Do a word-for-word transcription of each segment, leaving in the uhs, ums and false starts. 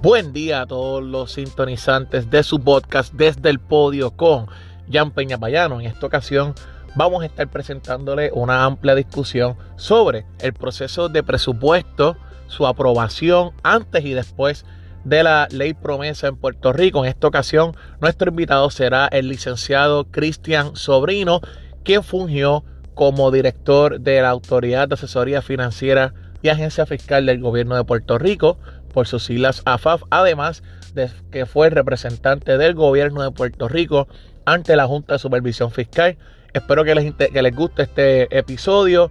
Buen día a todos los sintonizantes de su podcast Desde el Podio con Jean Peña Payano. En esta ocasión vamos a estar presentándole una amplia discusión sobre el proceso de presupuesto, su aprobación antes y después de la ley PROMESA en Puerto Rico. En esta ocasión nuestro invitado será el licenciado Christian Sobrino, quien fungió como director de la Autoridad de Asesoría Financiera y Agencia Fiscal del Gobierno de Puerto Rico, por sus siglas A F A F, además de que fue representante del gobierno de Puerto Rico ante la Junta de Supervisión Fiscal. Espero que les, que les guste este episodio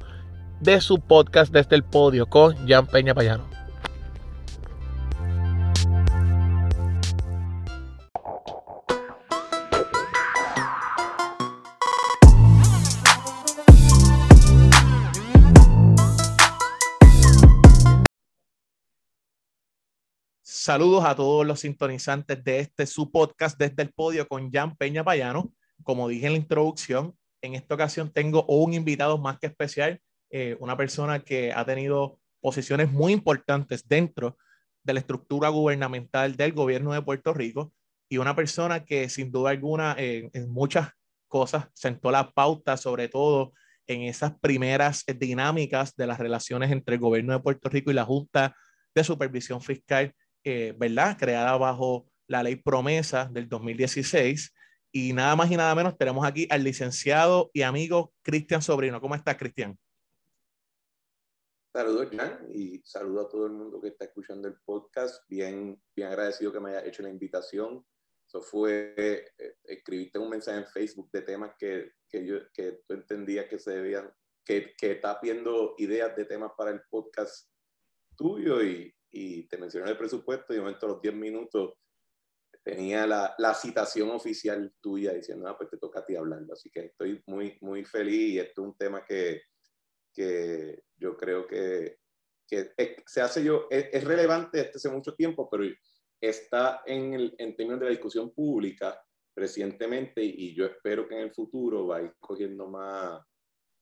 de su podcast Desde el Podio con Jean Peña Payano. Saludos a todos los sintonizantes de este su podcast Desde el Podio con Jean Peña Payano. Como dije en la introducción, en esta ocasión tengo un invitado más que especial, eh, una persona que ha tenido posiciones muy importantes dentro de la estructura gubernamental del gobierno de Puerto Rico y una persona que sin duda alguna eh, en muchas cosas sentó la pauta, sobre todo en esas primeras dinámicas de las relaciones entre el gobierno de Puerto Rico y la Junta de Supervisión Fiscal, Eh, ¿verdad? Creada bajo la ley PROMESA del dos mil dieciséis. Y nada más y nada menos tenemos aquí al licenciado y amigo Christian Sobrino. ¿Cómo estás, Christian? Saludos, Jean, y saludo a todo el mundo que está escuchando el podcast. Bien, bien agradecido que me hayas hecho la invitación. Eso fue, eh, escribiste un mensaje en Facebook de temas que, que yo que tú entendías que se debían, que, que estás viendo ideas de temas para el podcast tuyo y y te mencioné el presupuesto y de momento a los diez minutos tenía la, la citación oficial tuya diciendo, ah, pues te toca a ti hablarlo. Así que estoy muy, muy feliz y esto es un tema que, que yo creo que, que es, se hace yo, es, es relevante desde hace mucho tiempo, pero está en, el, en términos de la discusión pública recientemente y yo espero que en el futuro va a ir cogiendo más,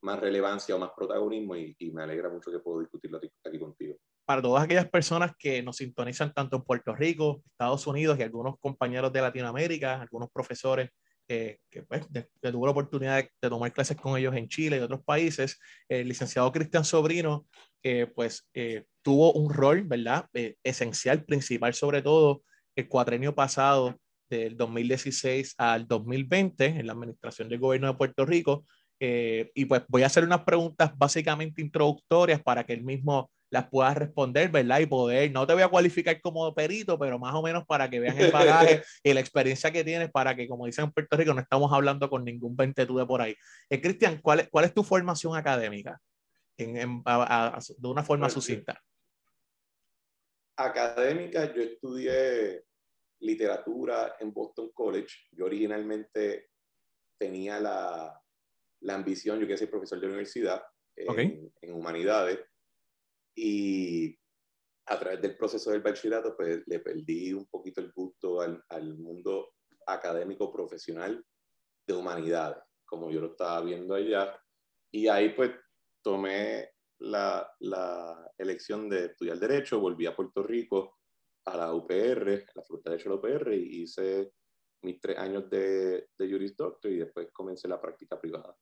más relevancia o más protagonismo y, y me alegra mucho que puedo discutirlo aquí, aquí contigo. Para todas aquellas personas que nos sintonizan tanto en Puerto Rico, Estados Unidos y algunos compañeros de Latinoamérica, algunos profesores eh, que pues, de, de tuve la oportunidad de, de tomar clases con ellos en Chile y otros países, eh, el licenciado Christian Sobrino eh, pues, eh, tuvo un rol, ¿verdad? Eh, esencial, principal, sobre todo el cuatrenio pasado del dos mil dieciséis al dos mil veinte en la administración del gobierno de Puerto Rico. Eh, y pues voy a hacer unas preguntas básicamente introductorias para que él mismo las puedas responder, ¿verdad? Y poder, no te voy a cualificar como perito, pero más o menos para que vean el bagaje y la experiencia que tienes, para que, como dicen en Puerto Rico, no estamos hablando con ningún ventetude por ahí. Eh, Christian, ¿cuál es, ¿cuál es tu formación académica? En, en, a, a, de una forma sucinta. Académica, yo estudié literatura en Boston College. Yo originalmente tenía la, la ambición, yo quería ser profesor de universidad en, okay. en humanidades. Y a través del proceso del bachillerato, pues le perdí un poquito el gusto al, al mundo académico profesional de humanidades, como yo lo estaba viendo allá. Y ahí pues tomé la, la elección de estudiar Derecho, volví a Puerto Rico, a la U P R, a la Fortaleza de la U P R, y hice mis tres años de, de Juris Doctor y después comencé la práctica privada.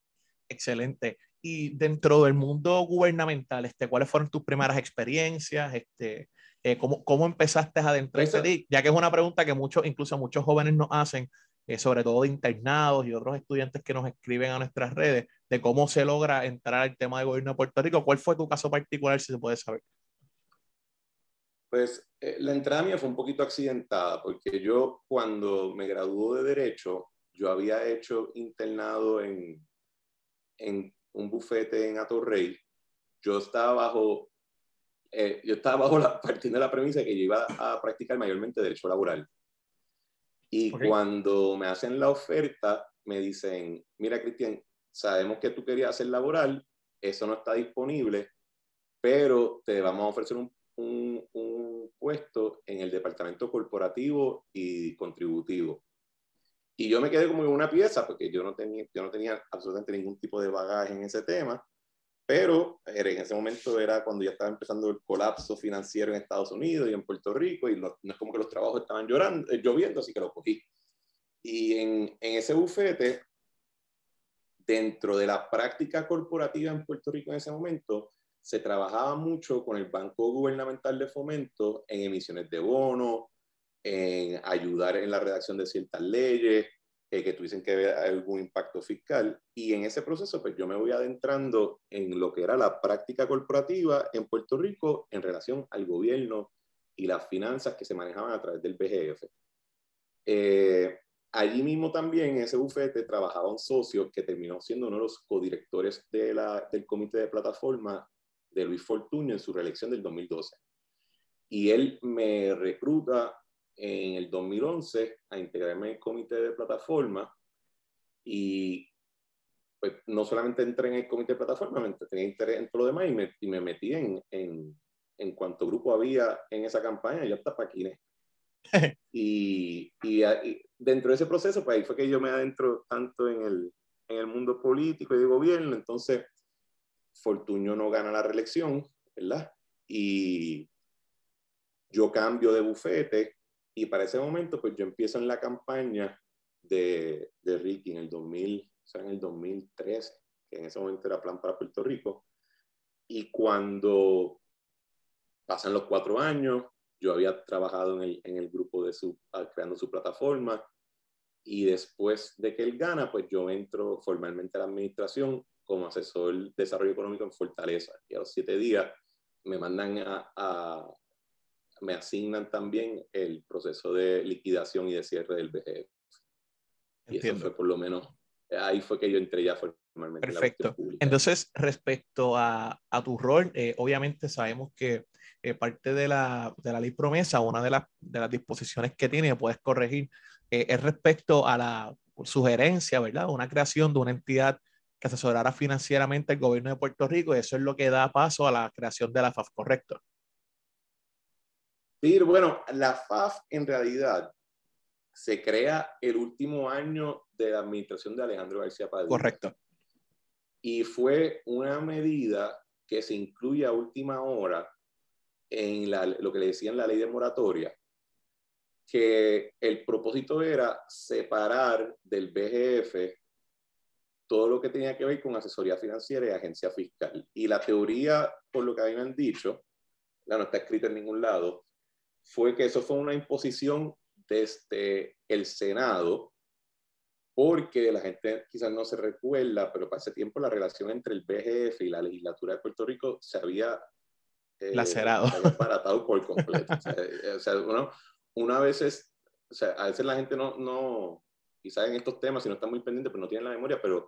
Excelente. Y dentro del mundo gubernamental, este, ¿cuáles fueron tus primeras experiencias? Este, eh, ¿cómo, ¿Cómo empezaste a adentrarte a ti? Ya que es una pregunta que muchos, incluso muchos jóvenes nos hacen, eh, sobre todo de internados y otros estudiantes que nos escriben a nuestras redes, de cómo se logra entrar al tema de gobierno de Puerto Rico. ¿Cuál fue tu caso particular, si se puede saber? Pues eh, la entrada mía fue un poquito accidentada, porque yo cuando me graduó de Derecho, yo había hecho internado en... en un bufete en Atorrey. Yo estaba bajo, eh, yo estaba bajo la, partiendo de la premisa que yo iba a practicar mayormente derecho laboral. Y okay. cuando me hacen la oferta, me dicen, mira, Christian, sabemos que tú querías hacer laboral, eso no está disponible, pero te vamos a ofrecer un, un, un puesto en el departamento corporativo y contributivo. Y yo me quedé como en una pieza, porque yo no tenía, yo no tenía absolutamente ningún tipo de bagaje en ese tema. Pero en ese momento era cuando ya estaba empezando el colapso financiero en Estados Unidos y en Puerto Rico, y no, no es como que los trabajos estaban llorando, eh, lloviendo, así que lo cogí. Y en, en ese bufete, dentro de la práctica corporativa en Puerto Rico en ese momento, se trabajaba mucho con el Banco Gubernamental de Fomento en emisiones de bonos, en ayudar en la redacción de ciertas leyes, eh, que tuviesen que ver algún impacto fiscal. Y en ese proceso, pues yo me voy adentrando en lo que era la práctica corporativa en Puerto Rico en relación al gobierno y las finanzas que se manejaban a través del B G F. Eh, Allí mismo también, en ese bufete, trabajaba un socio que terminó siendo uno de los codirectores de la, del comité de plataforma de Luis Fortuño en su reelección del dos mil doce. Y él me recluta en el dos mil once a integrarme en el comité de plataforma, y pues no solamente entré en el comité de plataforma, tenía interés en todo lo demás, y me, y me metí en, en, en cuanto grupo había en esa campaña, y hasta paquines. Y, y, y dentro de ese proceso, pues ahí fue que yo me adentro tanto en el, en el mundo político y de gobierno. Entonces Fortuño no gana la reelección, ¿verdad? Y yo cambio de bufete, y para ese momento pues yo empiezo en la campaña de, de Ricky en el dos mil, o sea, en el dos mil trece, que en ese momento era Plan para Puerto Rico. Y cuando pasan los cuatro años, yo había trabajado en el, en el grupo de su, creando su plataforma, y después de que él gana, pues yo entro formalmente a la administración como asesor de desarrollo económico en Fortaleza. Y a los siete días me mandan a, a me asignan también el proceso de liquidación y de cierre del B G F. Y eso fue, por lo menos, ahí fue que yo entré ya formalmente. Perfecto. En la pública. Entonces, respecto a, a tu rol, eh, obviamente sabemos que Eh, parte de la, de la ley PROMESA, una de, la, de las disposiciones que tiene, puedes corregir, eh, es respecto a la sugerencia, ¿verdad? Una creación de una entidad que asesorara financieramente al gobierno de Puerto Rico, y eso es lo que da paso a la creación de la F A F, ¿correcto? Sí, bueno, la F A F en realidad se crea el último año de la administración de Alejandro García Padilla. Correcto. Y fue una medida que se incluye a última hora en la, lo que le decían la ley de moratoria, que el propósito era separar del B G F todo lo que tenía que ver con asesoría financiera y agencia fiscal. Y la teoría, por lo que habían dicho, no está escrita en ningún lado, fue que eso fue una imposición desde el Senado, porque la gente quizás no se recuerda, pero para ese tiempo la relación entre el B G F y la legislatura de Puerto Rico se había Eh, lacerado. Desbaratado por completo. O sea, o sea uno, una vez es, o sea, a veces la gente no, no, quizás en estos temas, si no está muy pendiente, pues no tiene la memoria, pero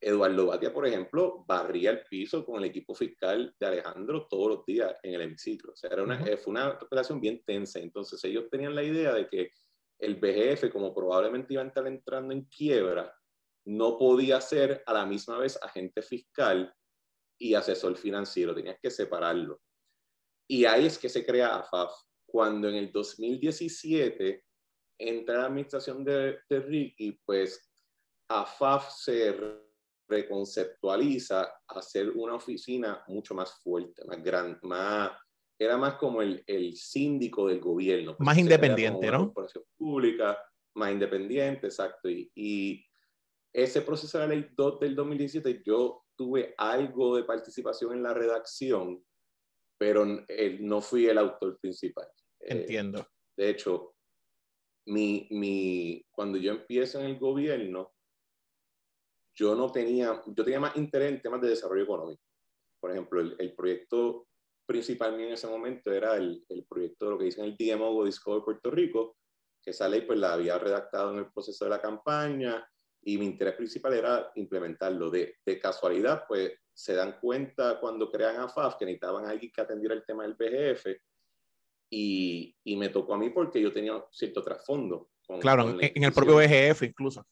Eduardo Batia, por ejemplo, barría el piso con el equipo fiscal de Alejandro todos los días en el hemiciclo. O sea, era una, uh-huh. fue una relación bien tensa. Entonces ellos tenían la idea de que el B G F, como probablemente iba a estar entrando en quiebra, no podía ser a la misma vez agente fiscal y asesor financiero. Tenías que separarlo. Y ahí es que se crea A F A F. Cuando en el dos mil diecisiete entra la administración de, de Ricky, pues A F A F se reconceptualiza a ser una oficina mucho más fuerte, más grande, más, era más como el, el síndico del gobierno. Más independiente, ¿no? Corporación pública, más independiente, exacto. Y, y ese proceso de la ley dos del dos mil diecisiete, yo tuve algo de participación en la redacción, pero no fui el autor principal. Entiendo. Eh, de hecho, mi, mi, cuando yo empiezo en el gobierno, yo no tenía, yo tenía más interés en temas de desarrollo económico. Por ejemplo, el, el proyecto principal mío en ese momento era el, el proyecto de lo que dicen el D M O o Discover Puerto Rico, que esa ley pues la había redactado en el proceso de la campaña, y mi interés principal era implementarlo. De, de casualidad, pues, se dan cuenta cuando crean A F A F que necesitaban a alguien que atendiera el tema del B G F, y, y me tocó a mí porque yo tenía cierto trasfondo. Con, claro, con en el propio B G F incluso.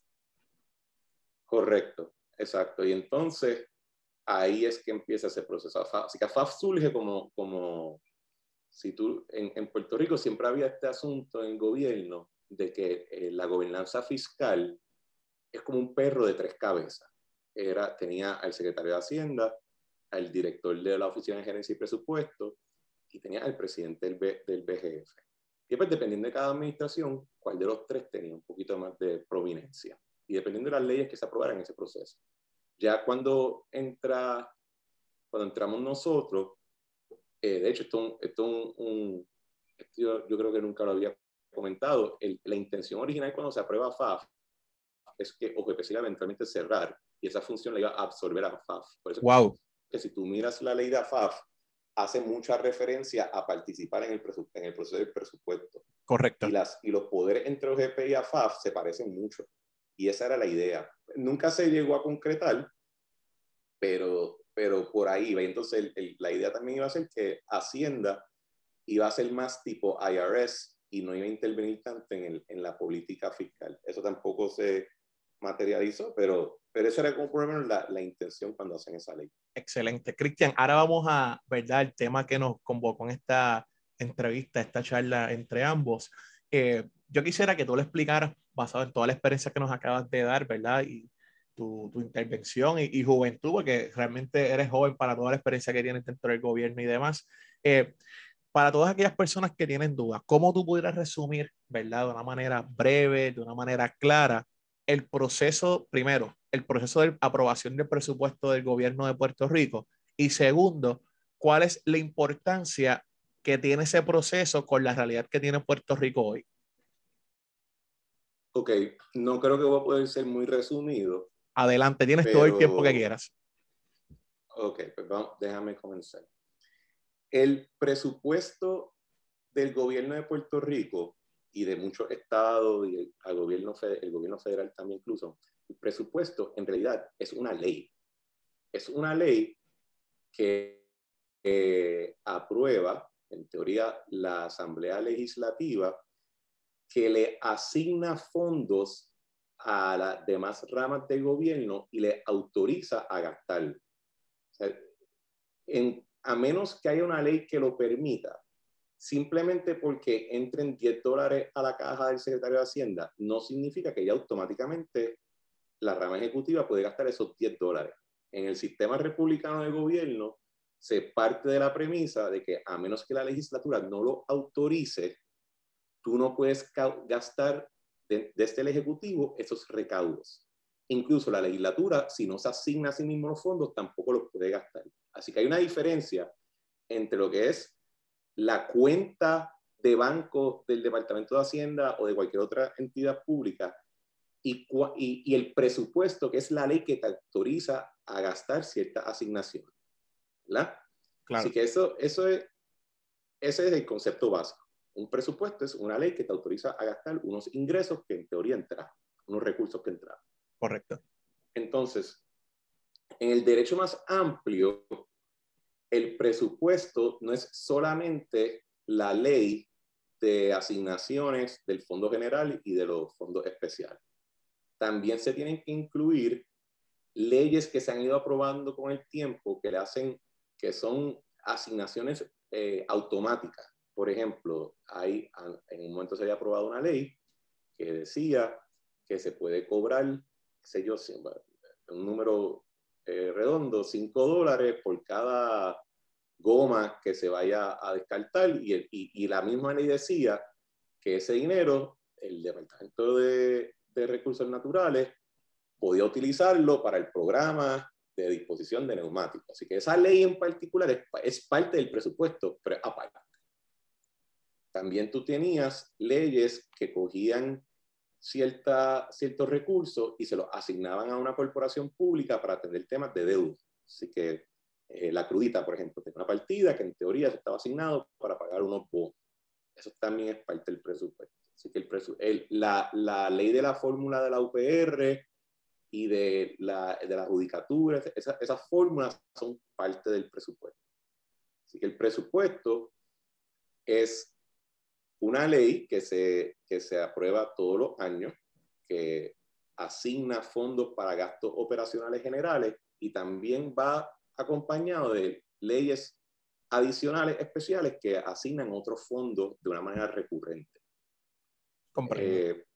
Correcto, exacto. Y entonces, ahí es que empieza ese proceso. A F A F. Así que A F A F surge como, como si tú, en, en Puerto Rico siempre había este asunto en el gobierno de que eh, la gobernanza fiscal es como un perro de tres cabezas. Era, tenía al secretario de Hacienda, al director de la Oficina de Gerencia y Presupuestos y tenías al presidente del, B, del B G F. Y después, dependiendo de cada administración, cuál de los tres tenía un poquito más de prominencia. Y dependiendo de las leyes que se aprobaran en ese proceso. Ya cuando, entra, cuando entramos nosotros, eh, de hecho, esto, esto un, un, esto yo, yo creo que nunca lo había comentado, el, la intención original cuando se aprueba F A F es que O G P C iba eventualmente cerrar y esa función la iba a absorber a F A F. Por eso wow. que si tú miras la ley de F A F, hace mucha referencia a participar en el, en el proceso del presupuesto. Correcto. Y, las, y los poderes entre O G P y A F A F se parecen mucho. Y esa era la idea. Nunca se llegó a concretar, pero, pero por ahí iba. Entonces, el, el, la idea también iba a ser que Hacienda iba a ser más tipo I R S y no iba a intervenir tanto en, el, en la política fiscal. Eso tampoco se materializó, pero, pero eso era como por lo menos la, la intención cuando hacen esa ley. Excelente. Christian, ahora vamos a, ¿verdad?, el tema que nos convocó en esta entrevista, esta charla entre ambos. Eh, yo quisiera que tú le explicaras, basado en toda la experiencia que nos acabas de dar, ¿verdad?, y tu, tu intervención y, y juventud, porque realmente eres joven para toda la experiencia que tienes dentro del gobierno y demás. Eh, para todas aquellas personas que tienen dudas, ¿cómo tú pudieras resumir, ¿verdad?, de una manera breve, de una manera clara, el proceso, primero, el proceso de aprobación del presupuesto del gobierno de Puerto Rico? Y segundo, ¿cuál es la importancia que tiene ese proceso con la realidad que tiene Puerto Rico hoy? Ok, no creo que voy a poder ser muy resumido. Adelante, tienes pero... todo el tiempo que quieras. Ok, pues vamos, déjame comenzar. El presupuesto del gobierno de Puerto Rico y de muchos estados y el, al gobierno, el gobierno federal también incluso, el presupuesto en realidad es una ley. Es una ley que eh, aprueba, en teoría, la Asamblea Legislativa que le asigna fondos a las demás ramas del gobierno y le autoriza a gastarlo. O sea, en, a menos que haya una ley que lo permita, simplemente porque entren diez dólares a la caja del secretario de Hacienda, no significa que ya automáticamente la rama ejecutiva puede gastar esos diez dólares. En el sistema republicano de gobierno se parte de la premisa de que a menos que la legislatura no lo autorice, tú no puedes gastar de, desde el Ejecutivo esos recaudos. Incluso la legislatura, si no se asigna a sí mismo los fondos, tampoco los puede gastar. Así que hay una diferencia entre lo que es la cuenta de banco del Departamento de Hacienda o de cualquier otra entidad pública y, y, y el presupuesto, que es la ley que te autoriza a gastar cierta asignación, ¿verdad? Claro. Así que eso, eso es, ese es el concepto básico. Un presupuesto es una ley que te autoriza a gastar unos ingresos que en teoría entraron, unos recursos que entraron. Correcto. Entonces, en el derecho más amplio, el presupuesto no es solamente la ley de asignaciones del Fondo General y de los fondos especiales. También se tienen que incluir leyes que se han ido aprobando con el tiempo que le hacen, que son asignaciones eh, automáticas. Por ejemplo, hay, en un momento se había aprobado una ley que decía que se puede cobrar, qué sé yo, un número eh, redondo, cinco dólares por cada goma que se vaya a descartar. Y, el, y, y la misma ley decía que ese dinero, el Departamento de, de Recursos Naturales, podía utilizarlo para el programa de disposición de neumáticos. Así que esa ley en particular es, es parte del presupuesto, pero aparte. También tú tenías leyes que cogían cierta, ciertos recursos y se los asignaban a una corporación pública para atender temas de deuda. Así que eh, la crudita, por ejemplo, tenía una partida que en teoría estaba asignado para pagar unos bonos. Eso también es parte del presupuesto. Así que el presu el, la, la ley de la fórmula de la U P R y de la, de la judicatura, esa, esas fórmulas son parte del presupuesto. Así que el presupuesto es una ley que se, que se aprueba todos los años, que asigna fondos para gastos operacionales generales y también va acompañado de leyes adicionales especiales que asignan otros fondos de una manera recurrente. Comprendo. Eh,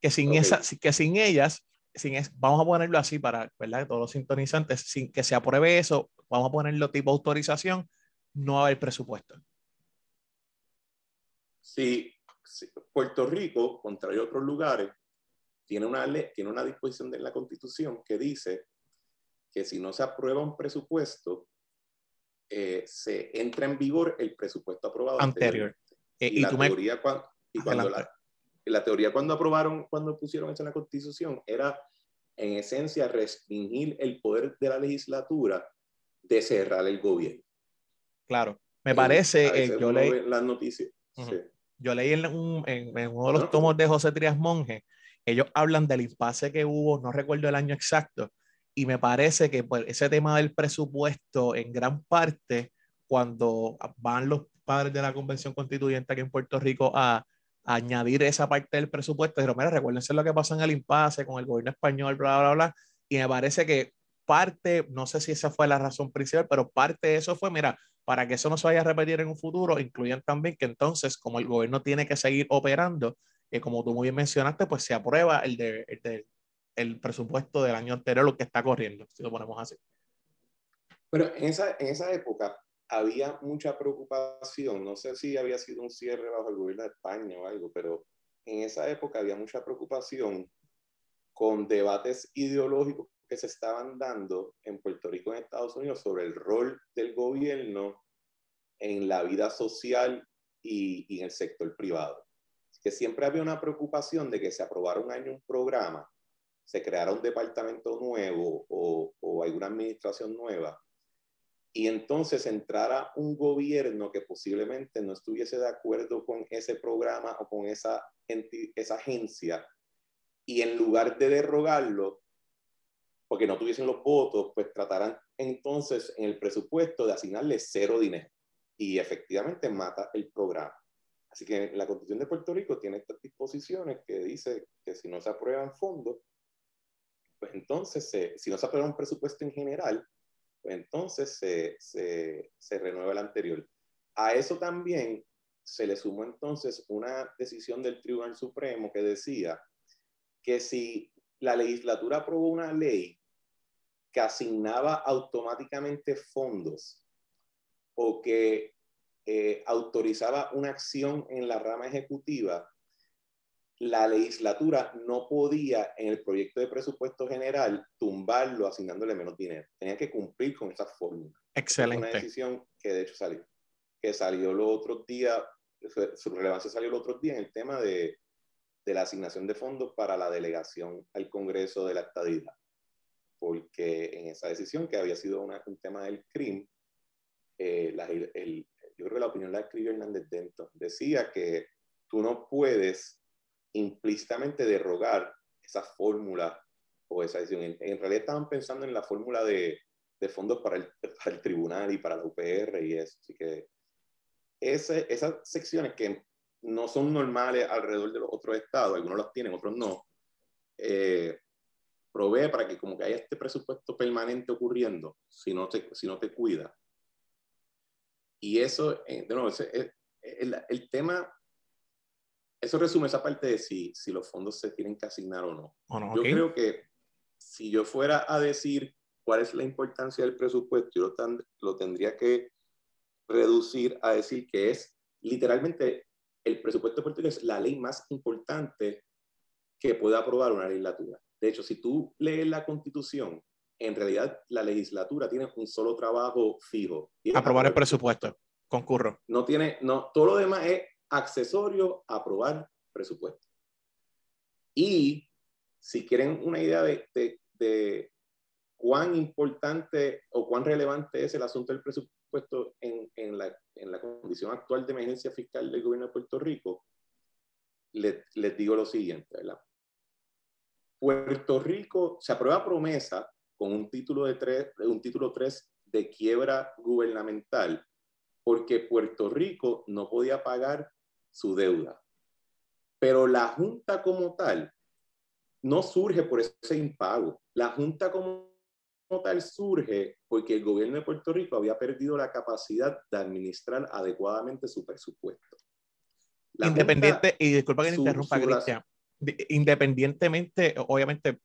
que, sin okay. esa, que sin ellas sin es, vamos a ponerlo así para, ¿verdad?, todos los sintonizantes, sin que se apruebe eso, vamos a ponerlo tipo autorización, no va a haber presupuesto. Sí, sí, Puerto Rico, contrario a otros lugares, tiene una, ley, tiene una disposición de la Constitución que dice que si no se aprueba un presupuesto, eh, se entra en vigor el presupuesto aprobado anterior. Eh, y, y, la tú teoría, me... cuando, y cuando la, la teoría cuando aprobaron, cuando pusieron eso en la Constitución, era en esencia restringir el poder de la legislatura de cerrar el gobierno. Claro, me y parece, eh, yo leí las noticias. Uh-huh. Sí. Yo leí en, un, en, en uno de los no, tomos de José Trías Monge, ellos hablan del impasse que hubo, no recuerdo el año exacto, y me parece que pues, ese tema del presupuesto en gran parte, cuando van los padres de la Convención Constituyente aquí en Puerto Rico a, a añadir esa parte del presupuesto, dijeron, mira, recuérdense lo que pasó en el impasse con el gobierno español, bla, bla, bla, y me parece que parte, no sé si esa fue la razón principal, pero parte de eso fue, mira, para que eso no se vaya a repetir en un futuro, incluyan también que entonces, como el gobierno tiene que seguir operando, eh, como tú muy bien mencionaste, pues se aprueba el, de, el, de, el presupuesto del año anterior, lo que está corriendo, si lo ponemos así. Pero en esa, en esa época había mucha preocupación, no sé si había sido un cierre bajo el gobierno de España o algo, pero en esa época había mucha preocupación con debates ideológicos que se estaban dando en Puerto Rico y en Estados Unidos sobre el rol del gobierno en la vida social y, y en el sector privado. Que siempre había una preocupación de que se aprobara un año un programa, se creara un departamento nuevo o, o alguna administración nueva, y entonces entrara un gobierno que posiblemente no estuviese de acuerdo con ese programa o con esa, esa agencia, y en lugar de derrogarlo, porque no tuviesen los votos, pues tratarán entonces en el presupuesto de asignarle cero dinero y efectivamente mata el programa. Así que la Constitución de Puerto Rico tiene estas disposiciones que dice que si no se aprueban fondos, pues entonces, se, si no se aprueba un presupuesto en general, pues entonces se, se, se renueva el anterior. A eso también se le sumó entonces una decisión del Tribunal Supremo que decía que si la legislatura aprobó una ley que asignaba automáticamente fondos o que eh, autorizaba una acción en la rama ejecutiva, la legislatura no podía en el proyecto de presupuesto general tumbarlo asignándole menos dinero. Tenía que cumplir con esa fórmula. Excelente. Una decisión que de hecho salió, que salió los otros días, su relevancia salió los otros días en el tema de de la asignación de fondos para la delegación al Congreso de la Estadidad, porque en esa decisión, que había sido una, un tema del C R I M, eh, la, el, yo creo que la opinión la escribió Hernández Denton, decía que tú no puedes implícitamente derrogar esa fórmula o esa decisión. En, en realidad estaban pensando en la fórmula de, de fondos para el, para el tribunal y para la U P R y eso, así que ese, esas secciones que no son normales alrededor de los otros estados, algunos las tienen, otros no, eh, provee para que como que haya este presupuesto permanente ocurriendo, si no te, si no te cuida. Y eso, eh, de nuevo, ese, el, el, el tema, eso resume esa parte de si, si los fondos se tienen que asignar o no. Oh, no yo okay. creo que si yo fuera a decir cuál es la importancia del presupuesto, yo lo, tan, lo tendría que reducir a decir que es literalmente el presupuesto de Puerto Rico es la ley más importante que pueda aprobar una legislatura. De hecho, si tú lees la Constitución, en realidad la legislatura tiene un solo trabajo fijo. Aprobar, aprobar el presupuesto. presupuesto. Concurro. No tiene, no, todo lo demás es accesorio a aprobar presupuesto. Y si quieren una idea de, de, de cuán importante o cuán relevante es el asunto del presupuesto, puesto en, en, la, en la condición actual de emergencia fiscal del gobierno de Puerto Rico, le, les digo lo siguiente, ¿verdad? Puerto Rico se aprueba PROMESA con un título, de tres, un título tres de quiebra gubernamental porque Puerto Rico no podía pagar su deuda. Pero la Junta como tal no surge por ese impago. La Junta como tal surge porque el gobierno de Puerto Rico había perdido la capacidad de administrar adecuadamente su presupuesto. La Independiente, y disculpa que le interrumpa, Cristian, independientemente, obviamente,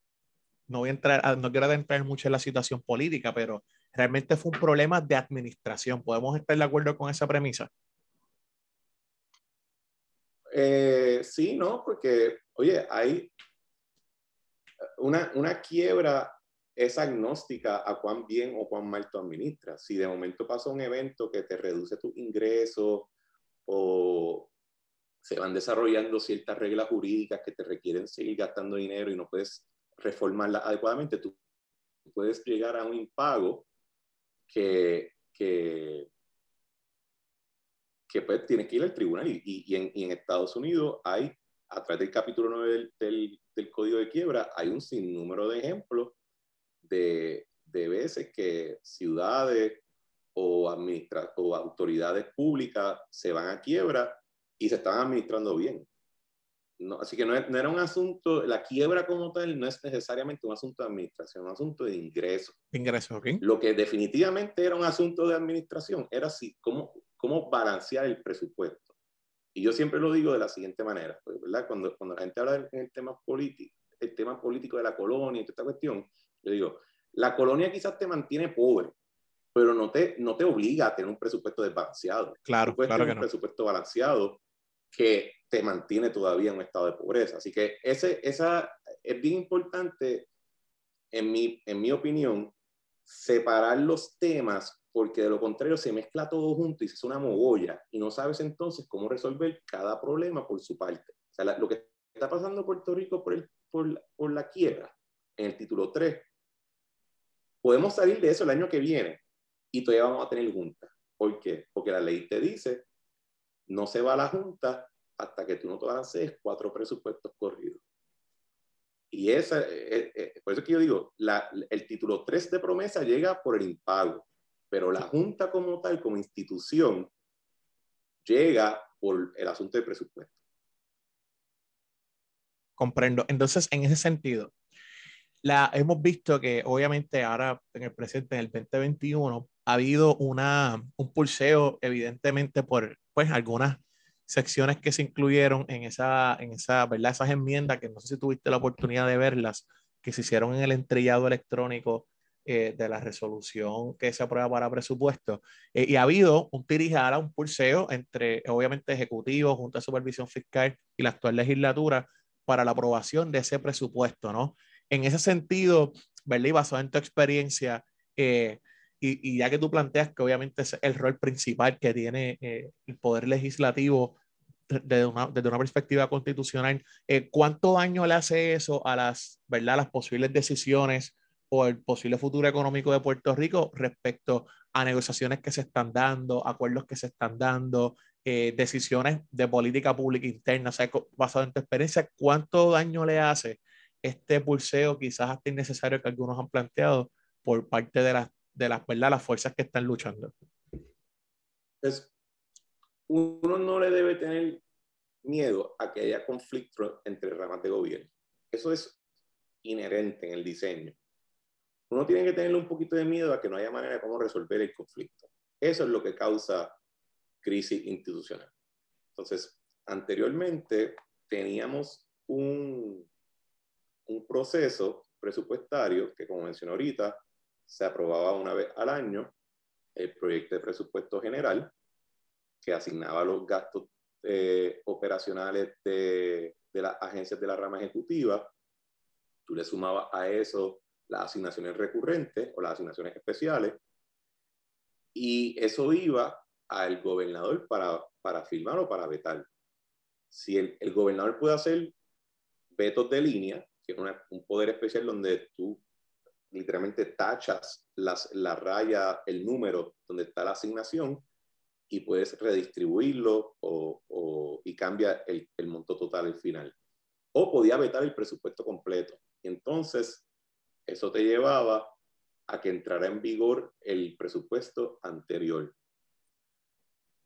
no voy a entrar, no quiero entrar mucho en la situación política, pero realmente fue un problema de administración. ¿Podemos estar de acuerdo con esa premisa? Eh, sí, no, porque, oye, hay una, una quiebra es agnóstica a cuán bien o cuán mal tú administras. Si de momento pasa un evento que te reduce tus ingresos o se van desarrollando ciertas reglas jurídicas que te requieren seguir gastando dinero y no puedes reformarlas adecuadamente, tú puedes llegar a un impago que, que, que pues tienes que ir al tribunal. Y, y, en, y en Estados Unidos hay, a través del capítulo nueve del, del, del Código de Quiebra, hay un sinnúmero de ejemplos de, de veces que ciudades o, administra, o autoridades públicas se van a quiebra y se están administrando bien. No, así que no, no era un asunto, la quiebra como tal no es necesariamente un asunto de administración, un asunto de ingresos. Ingresos, ok. Lo que definitivamente era un asunto de administración era así, cómo, cómo balancear el presupuesto. Y yo siempre lo digo de la siguiente manera, ¿verdad? Cuando, cuando la gente habla del el tema político, el tema político de la colonia y toda esta cuestión, yo digo, la colonia quizás te mantiene pobre, pero no te, no te obliga a tener un presupuesto desbalanceado. Claro, claro tener que un no. presupuesto balanceado que te mantiene todavía en un estado de pobreza. Así que ese, esa es bien importante, en mi, en mi opinión, separar los temas, porque de lo contrario se mezcla todo junto y se hace una mogolla y no sabes entonces cómo resolver cada problema por su parte. O sea, la, lo que está pasando en Puerto Rico por, el, por, por la quiebra, en el título tres, podemos salir de eso el año que viene y todavía vamos a tener junta. ¿Por qué? Porque la ley te dice, no se va a la junta hasta que tú no te balancees cuatro presupuestos corridos. Y esa, eh, eh, por eso que yo digo, la, el título tres de promesa llega por el impago, pero la Junta como tal, como institución, llega por el asunto del presupuesto. Comprendo. Entonces, en ese sentido, la, hemos visto que obviamente ahora, en el presente, en el veinte veintiuno, ha habido una, un pulseo evidentemente por pues, algunas secciones que se incluyeron en, esa, en esa, ¿verdad? Esas enmiendas que no sé si tuviste la oportunidad de verlas, que se hicieron en el entrillado electrónico eh, de la resolución que se aprueba para presupuesto. Eh, y ha habido un tirijala, un pulseo entre, obviamente, ejecutivos, Junta de Supervisión Fiscal y la actual legislatura para la aprobación de ese presupuesto, ¿no? En ese sentido, ¿verdad? Y basado en tu experiencia, eh, Y, y ya que tú planteas que obviamente es el rol principal que tiene eh, el Poder Legislativo desde una, desde una perspectiva constitucional, eh, ¿cuánto daño le hace eso a las, ¿verdad? las posibles decisiones o el posible futuro económico de Puerto Rico respecto a negociaciones que se están dando, acuerdos que se están dando, eh, decisiones de política pública interna? O sea, basado en tu experiencia, ¿cuánto daño le hace este pulseo, quizás hasta innecesario, que algunos han planteado por parte de las de las, ¿verdad? las fuerzas que están luchando? Pues uno no le debe tener miedo a que haya conflicto entre ramas de gobierno. Eso es inherente en el diseño. Uno tiene que tenerle un poquito de miedo a que no haya manera de cómo resolver el conflicto. Eso es lo que causa crisis institucional. Entonces, anteriormente teníamos un, un proceso presupuestario que, como mencioné ahorita, se aprobaba una vez al año el proyecto de presupuesto general que asignaba los gastos eh, operacionales de, de las agencias de la rama ejecutiva. Tú le sumabas a eso las asignaciones recurrentes o las asignaciones especiales y eso iba al gobernador para, para firmar o para vetar. Si el, el gobernador puede hacer vetos de línea, que es una, un poder especial donde tú literalmente tachas las, la raya, el número donde está la asignación y puedes redistribuirlo o, o, y cambia el, el monto total al final. O podía vetar el presupuesto completo. Y entonces eso te llevaba a que entrara en vigor el presupuesto anterior.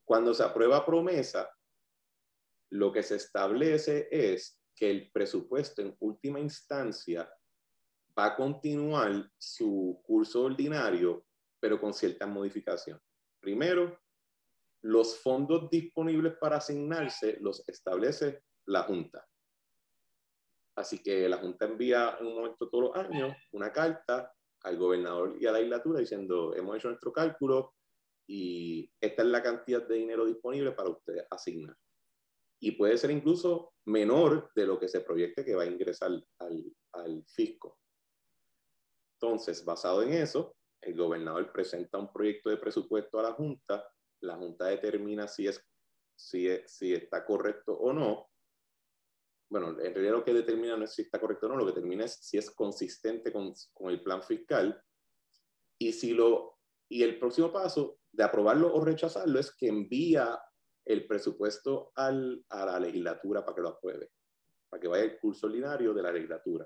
Cuando se aprueba promesa, lo que se establece es que el presupuesto en última instancia va a continuar su curso ordinario, pero con ciertas modificaciones. Primero, los fondos disponibles para asignarse los establece la Junta. Así que la Junta envía en un momento todos los años una carta al gobernador y a la legislatura diciendo, hemos hecho nuestro cálculo y esta es la cantidad de dinero disponible para ustedes asignar. Y puede ser incluso menor de lo que se proyecte que va a ingresar al, al fisco. Entonces, basado en eso, el gobernador presenta un proyecto de presupuesto a la Junta, la Junta determina si, es, si, es, si está correcto o no. Bueno, en realidad lo que determina no es si está correcto o no, lo que determina es si es consistente con, con el plan fiscal. Y, si lo, y el próximo paso de aprobarlo o rechazarlo es que envía el presupuesto al, a la legislatura para que lo apruebe, para que vaya el curso ordinario de la legislatura.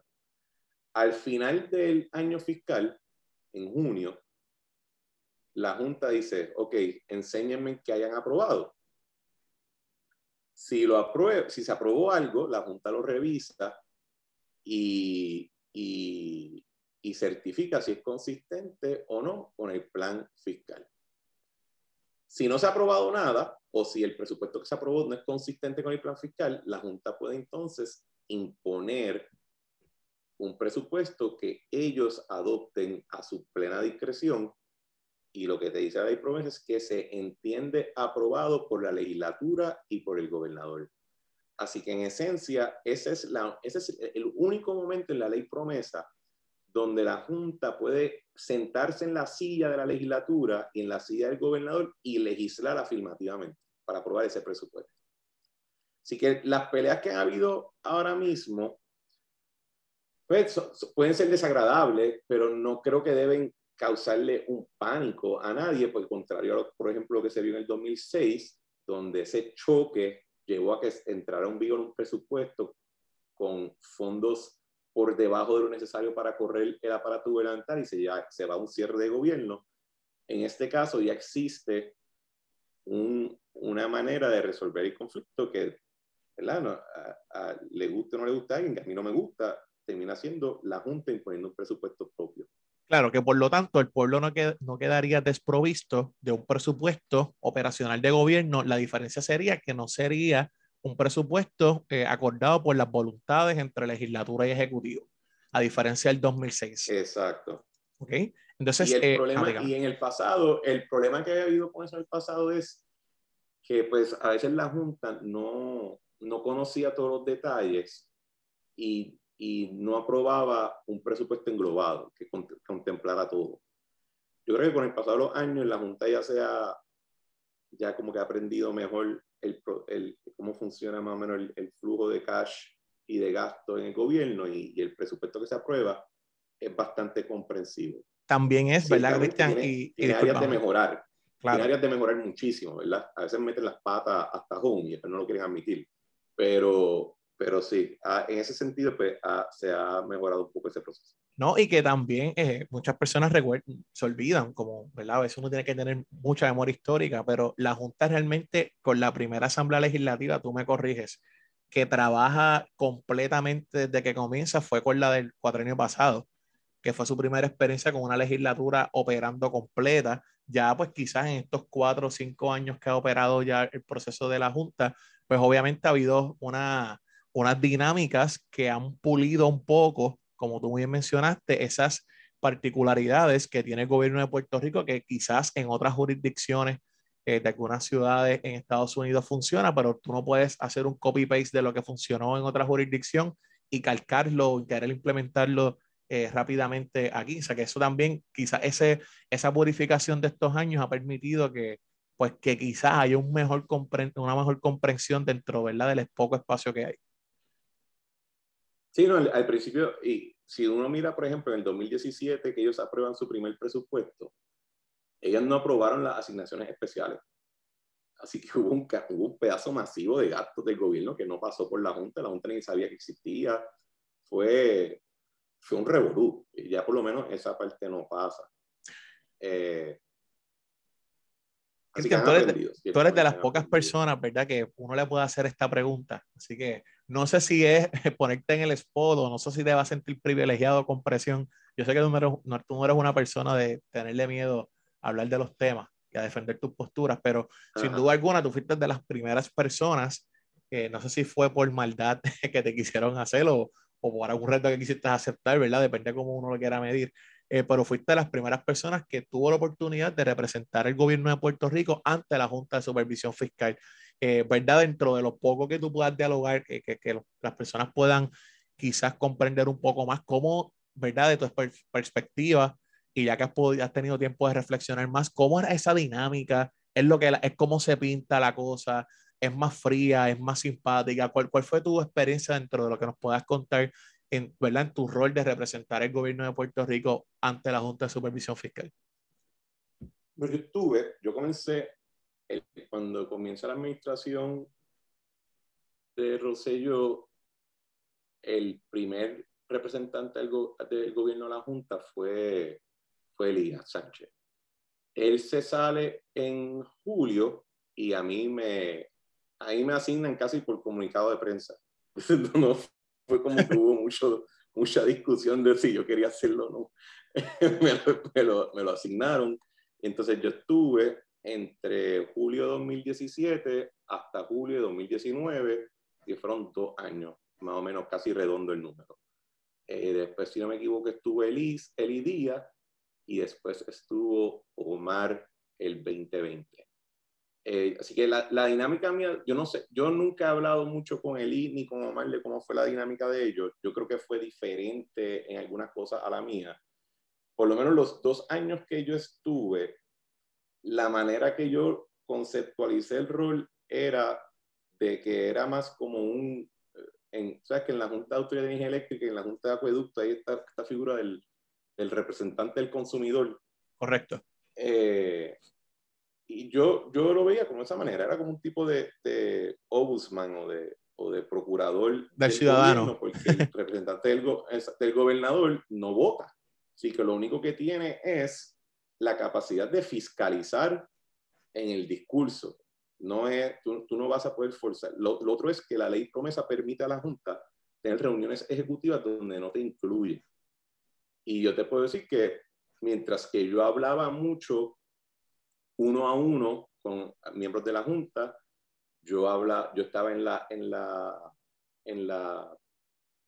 Al final del año fiscal, en junio, la Junta dice, ok, enséñenme que hayan aprobado. Si, lo aprue si se aprobó algo, la Junta lo revisa y, y, y certifica si es consistente o no con el plan fiscal. Si no se ha aprobado nada, o si el presupuesto que se aprobó no es consistente con el plan fiscal, la Junta puede entonces imponer un presupuesto que ellos adopten a su plena discreción, y lo que te dice la ley PROMESA es que se entiende aprobado por la legislatura y por el gobernador. Así que en esencia, ese es, la, ese es el único momento en la ley PROMESA donde la Junta puede sentarse en la silla de la legislatura y en la silla del gobernador y legislar afirmativamente para aprobar ese presupuesto. Así que las peleas que han habido ahora mismo pues, pueden ser desagradables, pero no creo que deben causarle un pánico a nadie, por el contrario a lo, por ejemplo, lo que se vio en el dos mil seis, donde ese choque llevó a que entrara en vigor un presupuesto con fondos por debajo de lo necesario para correr el aparato gubernamental y se, ya, se va a un cierre de gobierno. En este caso ya existe un, una manera de resolver el conflicto que, ¿verdad? No, a, a, le gusta o no le gusta a alguien, que a mí no me gusta, termina siendo la Junta imponiendo un presupuesto propio. Claro, que por lo tanto el pueblo no, qued, no quedaría desprovisto de un presupuesto operacional de gobierno. La diferencia sería que no sería un presupuesto eh, acordado por las voluntades entre legislatura y ejecutivo, a diferencia del dos mil seis. Exacto. ¿Ok? Entonces, y, el eh, problema, ah, y en el pasado, el problema que había habido con eso en el pasado es que pues a veces la Junta no, no conocía todos los detalles y, y no aprobaba un presupuesto englobado que cont contemplara todo. Yo creo que con el pasado de los años la Junta ya se ha, ya como que ha aprendido mejor El, el, cómo funciona más o menos el, el flujo de cash y de gasto en el gobierno y, y el presupuesto que se aprueba es bastante comprensivo. También es, sí, ¿verdad, Cristian? Tiene, y, tiene y áreas de mejorar. Claro. Tiene áreas de mejorar muchísimo, ¿verdad? A veces meten las patas hasta home y no lo quieren admitir. Pero, pero sí, a, en ese sentido pues, a, se ha mejorado un poco ese proceso. No, y que también eh, muchas personas se olvidan, como, ¿verdad? A veces uno tiene que tener mucha memoria histórica, pero la Junta realmente, con la primera Asamblea Legislativa, tú me corriges, que trabaja completamente desde que comienza, fue con la del cuatrienio pasado, que fue su primera experiencia con una legislatura operando completa. Ya pues quizás en estos cuatro o cinco años que ha operado ya el proceso de la Junta, pues obviamente ha habido una, unas dinámicas que han pulido un poco, como tú muy bien mencionaste, esas particularidades que tiene el gobierno de Puerto Rico, que quizás en otras jurisdicciones eh, de algunas ciudades en Estados Unidos funciona, pero tú no puedes hacer un copy-paste de lo que funcionó en otra jurisdicción y calcarlo, y querer implementarlo eh, rápidamente aquí. O sea que eso también, quizás ese, esa purificación de estos años ha permitido que, pues, que quizás haya un mejor compren una mejor comprensión dentro, ¿verdad?, del poco espacio que hay. Sí, no, al, al principio, y si uno mira, por ejemplo, en el dos mil diecisiete, que ellos aprueban su primer presupuesto, ellos no aprobaron las asignaciones especiales. Así que hubo un, hubo un pedazo masivo de gastos del gobierno que no pasó por la Junta, la Junta ni sabía que existía. Fue, fue un revolú, y ya por lo menos esa parte no pasa. Eh, Así que tú eres, de, tú eres de las pocas personas, ¿verdad?, que uno le puede hacer esta pregunta. Así que no sé si es ponerte en el spot o no sé si te vas a sentir privilegiado con presión. Yo sé que tú no eres, no, tú no eres una persona de tenerle miedo a hablar de los temas y a defender tus posturas, pero ajá, sin duda alguna tú fuiste de las primeras personas, eh, no sé si fue por maldad que te quisieron hacer o, o para algún reto que quisiste aceptar, ¿verdad? Depende de cómo uno lo quiera medir. Eh, pero fuiste de las primeras personas que tuvo la oportunidad de representar el gobierno de Puerto Rico ante la Junta de Supervisión Fiscal, eh, ¿verdad? Dentro de lo poco que tú puedas dialogar, eh, que, que las personas puedan quizás comprender un poco más cómo, ¿verdad? De tu per perspectiva, y ya que has, podido, has tenido tiempo de reflexionar más, ¿cómo era esa dinámica? ¿Es, lo que la, es cómo se pinta la cosa? ¿Es más fría? ¿Es más simpática? ¿Cuál, cuál fue tu experiencia dentro de lo que nos puedas contar en, ¿verdad? en tu rol de representar el gobierno de Puerto Rico ante la Junta de Supervisión Fiscal? Bueno, yo tuve, yo comencé, el, cuando comienza la administración de Rosello, el primer representante del, go, del gobierno de la Junta fue, fue Lidia Sánchez. Él se sale en julio y a mí me, a mí me asignan casi por comunicado de prensa. no, no. Fue como que hubo mucho, mucha discusión de si yo quería hacerlo o no. me, lo, me, lo, me lo asignaron. Entonces yo estuve entre julio de dos mil diecisiete hasta julio de dos mil diecinueve, y fueron dos años, más o menos casi redondo el número. Eh, después, si no me equivoco, estuvo Elías, Eli Díaz, y después estuvo Omar el veinte veinte. Eh, así que la, la dinámica mía, yo no sé, yo nunca he hablado mucho con Eli ni con Omar de cómo fue la dinámica de ellos. Yo creo que fue diferente en algunas cosas a la mía. Por lo menos los dos años que yo estuve, la manera que yo conceptualicé el rol era de que era más como un, en, ¿sabes? Que en la Junta de Autoridad de Energía Eléctrica y en la Junta de Acueducto, ahí está esta figura del, del representante del consumidor. Correcto. Eh, Y yo, yo lo veía como esa manera, era como un tipo de, de ombudsman o de, o de procurador del, del ciudadano, porque el representante del, go, del gobernador no vota. Así que lo único que tiene es la capacidad de fiscalizar en el discurso. No es, tú, tú no vas a poder forzar. Lo, lo otro es que la ley promesa permite a la Junta tener reuniones ejecutivas donde no te incluye. Y yo te puedo decir que mientras que yo hablaba mucho uno a uno con miembros de la Junta, yo, habla, yo estaba en, la, en, la, en, la,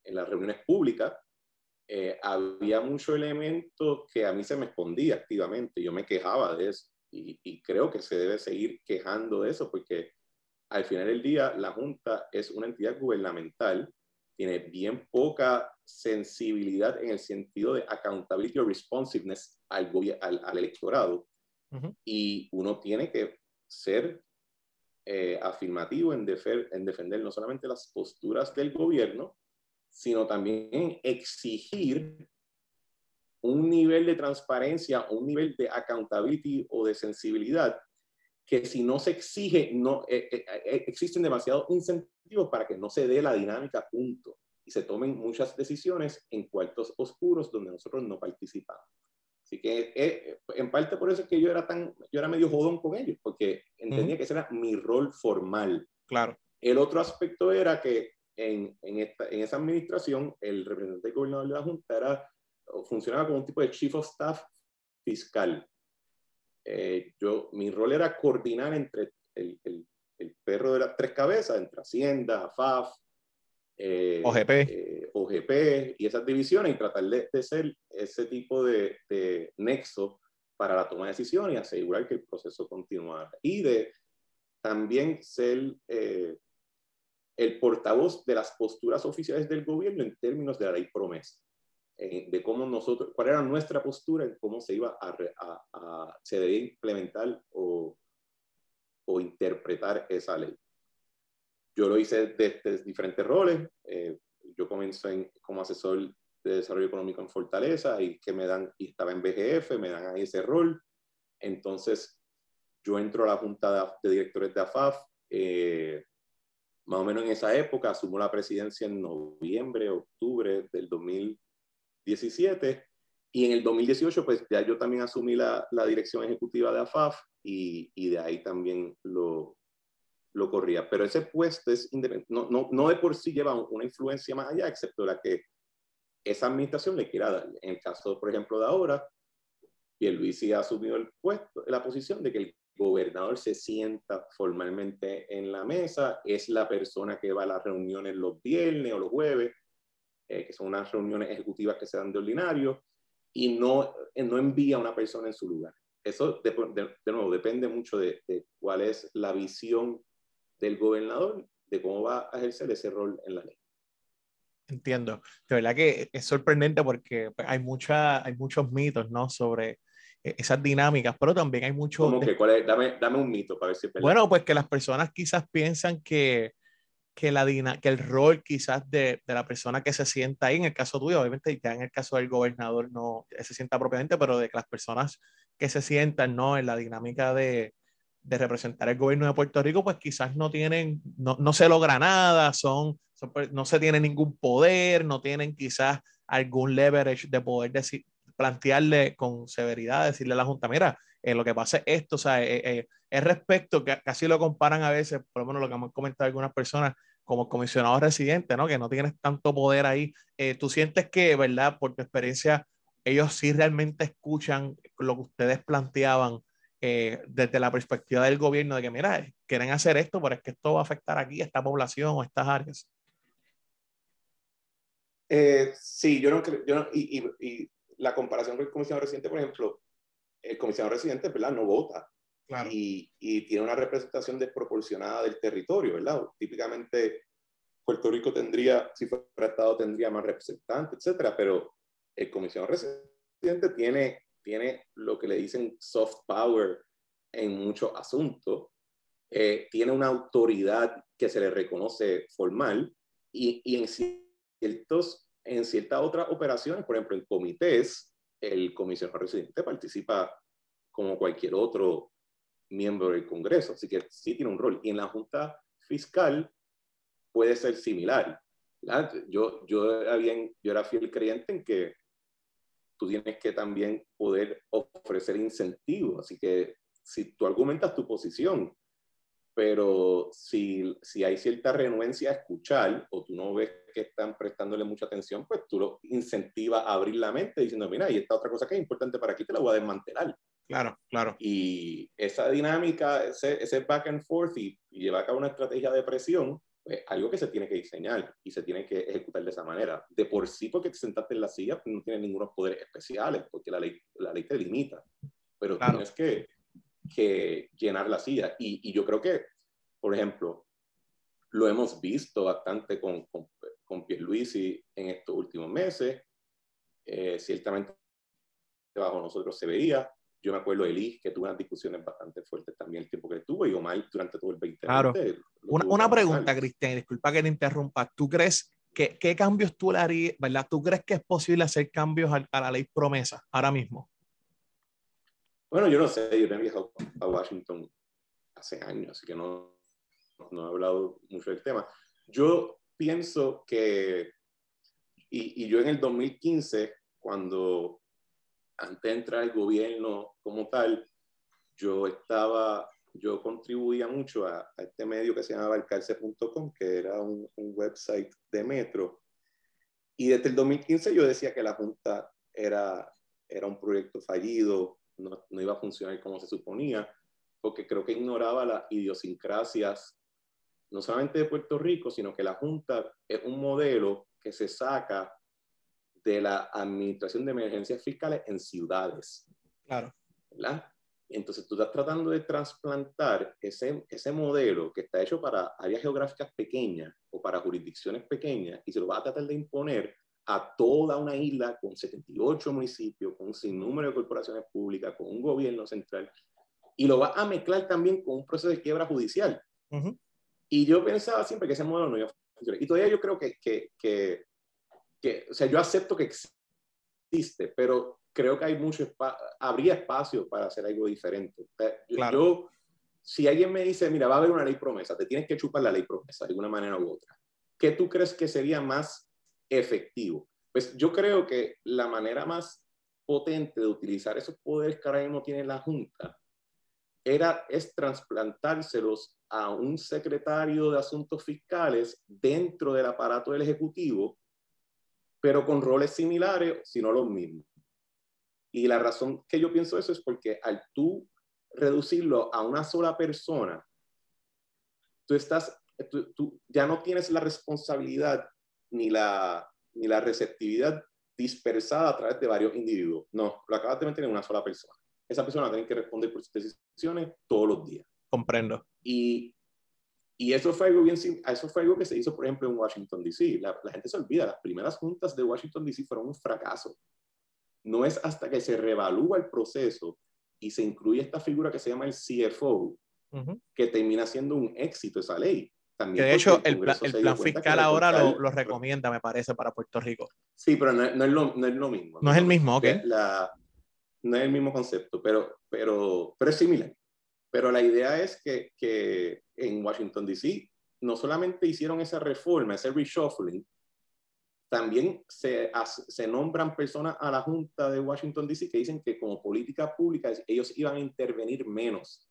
en las reuniones públicas, eh, había muchos elementos que a mí se me escondía activamente, yo me quejaba de eso, y, y creo que se debe seguir quejando de eso, porque al final del día la Junta es una entidad gubernamental, tiene bien poca sensibilidad en el sentido de accountability or responsiveness al, al, al electorado. Uh-huh. Y uno tiene que ser eh, afirmativo en, defer, en defender no solamente las posturas del gobierno, sino también exigir un nivel de transparencia, un nivel de accountability o de sensibilidad, que si no se exige, no, eh, eh, existen demasiados incentivos para que no se dé la dinámica, punto. Y se tomen muchas decisiones en cuartos oscuros donde nosotros no participamos. Así que eh, en parte por eso es que yo era tan, yo era medio jodón con ellos, porque entendía uh-huh. que ese era mi rol formal. Claro. El otro aspecto era que en, en, esta, en esa administración el representante del gobernador de la Junta era, funcionaba como un tipo de chief of staff fiscal. Eh, yo, mi rol era coordinar entre el, el, el perro de las tres cabezas, entre Hacienda, F A F, Eh, O G P. Eh, O G P y esas divisiones, y tratar de, de ser ese tipo de, de nexo para la toma de decisiones y asegurar que el proceso continuara. Y de también ser eh, el portavoz de las posturas oficiales del gobierno en términos de la ley promesa, eh, de cómo nosotros, cuál era nuestra postura en cómo se iba a, a, a se debía implementar o, o interpretar esa ley. Yo lo hice desde diferentes roles. Eh, yo comencé en, como asesor de desarrollo económico en Fortaleza, y que me dan, y estaba en B G F, me dan ahí ese rol. Entonces, yo entro a la Junta de, de Directores de A F A F, eh, más o menos en esa época, asumo la presidencia en noviembre, octubre del dos mil diecisiete, y en el dos mil dieciocho, pues ya yo también asumí la, la dirección ejecutiva de A F A F, y, y de ahí también lo... lo corría, pero ese puesto es no, no, no de por sí lleva una influencia más allá, excepto la que esa administración le quiera dar. En el caso, por ejemplo, de ahora, Pierluisi ha asumido el puesto, la posición de que el gobernador se sienta formalmente en la mesa, es la persona que va a las reuniones los viernes o los jueves, eh, que son unas reuniones ejecutivas que se dan de ordinario, y no, no envía a una persona en su lugar. Eso, de, de, de nuevo, depende mucho de, de cuál es la visión del gobernador, de cómo va a ejercer ese rol en la ley. Entiendo. De verdad que es sorprendente porque hay, mucha, hay muchos mitos, ¿no?, sobre esas dinámicas, pero también hay muchos... ¿Cómo que? ¿Cuál es? Dame, dame un mito para ver si... Bueno, pues que las personas quizás piensan que, que, la que el rol quizás de, de la persona que se sienta ahí, en el caso tuyo, obviamente ya en el caso del gobernador no se sienta propiamente, pero de que las personas que se sientan, ¿no?, en la dinámica de... de representar el gobierno de Puerto Rico, pues quizás no tienen, no, no se logra nada, son, son, no se tiene ningún poder, no tienen quizás algún leverage de poder decir, plantearle con severidad, decirle a la Junta, mira, eh, lo que pasa es esto, o sea, eh, eh, es respecto, que casi lo comparan a veces, por lo menos lo que hemos comentado algunas personas, como comisionado residente, ¿no?, que no tienes tanto poder ahí. Eh, tú sientes que, ¿verdad?, por tu experiencia, ellos sí realmente escuchan lo que ustedes planteaban, Eh, desde la perspectiva del gobierno, de que mira, quieren hacer esto, pero es que esto va a afectar aquí a esta población o a estas áreas. Eh, sí, yo no creo, yo no, y, y, y la comparación con el comisionado residente, por ejemplo, el comisionado residente, ¿verdad?, no vota. Claro. Y, y tiene una representación desproporcionada del territorio, ¿verdad? Típicamente Puerto Rico tendría, si fuera estado, tendría más representantes, etcétera, pero el comisionado residente tiene... tiene lo que le dicen soft power en muchos asuntos, eh, tiene una autoridad que se le reconoce formal y, y en, ciertos, en ciertas otras operaciones, por ejemplo en comités, el comisionado residente participa como cualquier otro miembro del Congreso, así que sí tiene un rol. Y en la Junta Fiscal puede ser similar, ¿verdad? Yo, yo, era bien, yo era fiel creyente en que tú tienes que también poder ofrecer incentivos. Así que si tú argumentas tu posición, pero si, si hay cierta renuencia a escuchar o tú no ves que están prestándole mucha atención, pues tú lo incentivas a abrir la mente diciendo, mira, y esta otra cosa que es importante para aquí te la voy a desmantelar. Claro, claro. Y esa dinámica, ese, ese back and forth y, y llevar a cabo una estrategia de presión, pues algo que se tiene que diseñar y se tiene que ejecutar de esa manera. De por sí, porque te sentaste en la silla, no tienes ningunos poderes especiales, porque la ley, la ley te limita. Pero claro, tienes que, que llenar la silla. Y, y yo creo que, por ejemplo, lo hemos visto bastante con, con, con Pierluisi en estos últimos meses. Eh, ciertamente, bajo nosotros se veía. Yo me acuerdo de Elías, que tuvo unas discusiones bastante fuertes también el tiempo que estuvo, y Omar durante todo el veinte. Claro. Una, una pregunta, Cristian, disculpa que te interrumpa. ¿Tú crees que qué cambios tú le harías, verdad? ¿Tú crees que es posible hacer cambios a, a la ley promesa ahora mismo? Bueno, yo no sé. Yo me he viajado a Washington hace años, así que no, no he hablado mucho del tema. Yo pienso que, y, y yo en el dos mil quince, cuando... antes de entrar al gobierno como tal, yo estaba, yo contribuía mucho a, a este medio que se llamaba el carce punto com, que era un, un website de Metro. Y desde el dos mil quince yo decía que la Junta era, era un proyecto fallido, no, no iba a funcionar como se suponía, porque creo que ignoraba las idiosincrasias, no solamente de Puerto Rico, sino que la Junta es un modelo que se saca de la administración de emergencias fiscales en ciudades. Claro. ¿Verdad? Entonces tú estás tratando de trasplantar ese, ese modelo que está hecho para áreas geográficas pequeñas o para jurisdicciones pequeñas y se lo vas a tratar de imponer a toda una isla con setenta y ocho municipios, con un sinnúmero de corporaciones públicas, con un gobierno central, y lo vas a mezclar también con un proceso de quiebra judicial. Uh-huh. Y yo pensaba siempre que ese modelo no iba a funcionar. Y todavía yo creo que... que, que Que, o sea, yo acepto que existe, pero creo que hay mucho espa- habría espacio para hacer algo diferente. O sea, claro. Yo, si alguien me dice, mira, va a haber una ley promesa, te tienes que chupar la ley promesa de alguna manera u otra, ¿qué tú crees que sería más efectivo? Pues yo creo que la manera más potente de utilizar esos poderes que ahora mismo tiene la Junta era, es trasplantárselos a un secretario de Asuntos Fiscales dentro del aparato del Ejecutivo, pero con roles similares, si no los mismos. Y la razón que yo pienso eso es porque al tú reducirlo a una sola persona, tú, estás, tú, tú ya no tienes la responsabilidad ni la, ni la receptividad dispersada a través de varios individuos. No, lo acabas de meter en una sola persona. Esa persona tiene que responder por sus decisiones todos los días. Comprendo. Y, y eso, fue algo bien, eso fue algo que se hizo, por ejemplo, en Washington D C. La, la gente se olvida, las primeras juntas de Washington D C fueron un fracaso. No es hasta que se reevalúa el proceso y se incluye esta figura que se llama el C F O, uh-huh, que termina siendo un éxito esa ley. También que de hecho el, el, plan, el plan fiscal ahora lo, lo recomienda, me parece, para Puerto Rico. Sí, pero no, no, es, lo, no es lo mismo. No, no es el mismo, ok. La, no es el mismo concepto, pero, pero, pero es similar. Pero la idea es que, que en Washington D C no solamente hicieron esa reforma, ese reshuffling, también se, se nombran personas a la Junta de Washington D C que dicen que como política pública ellos iban a intervenir menos,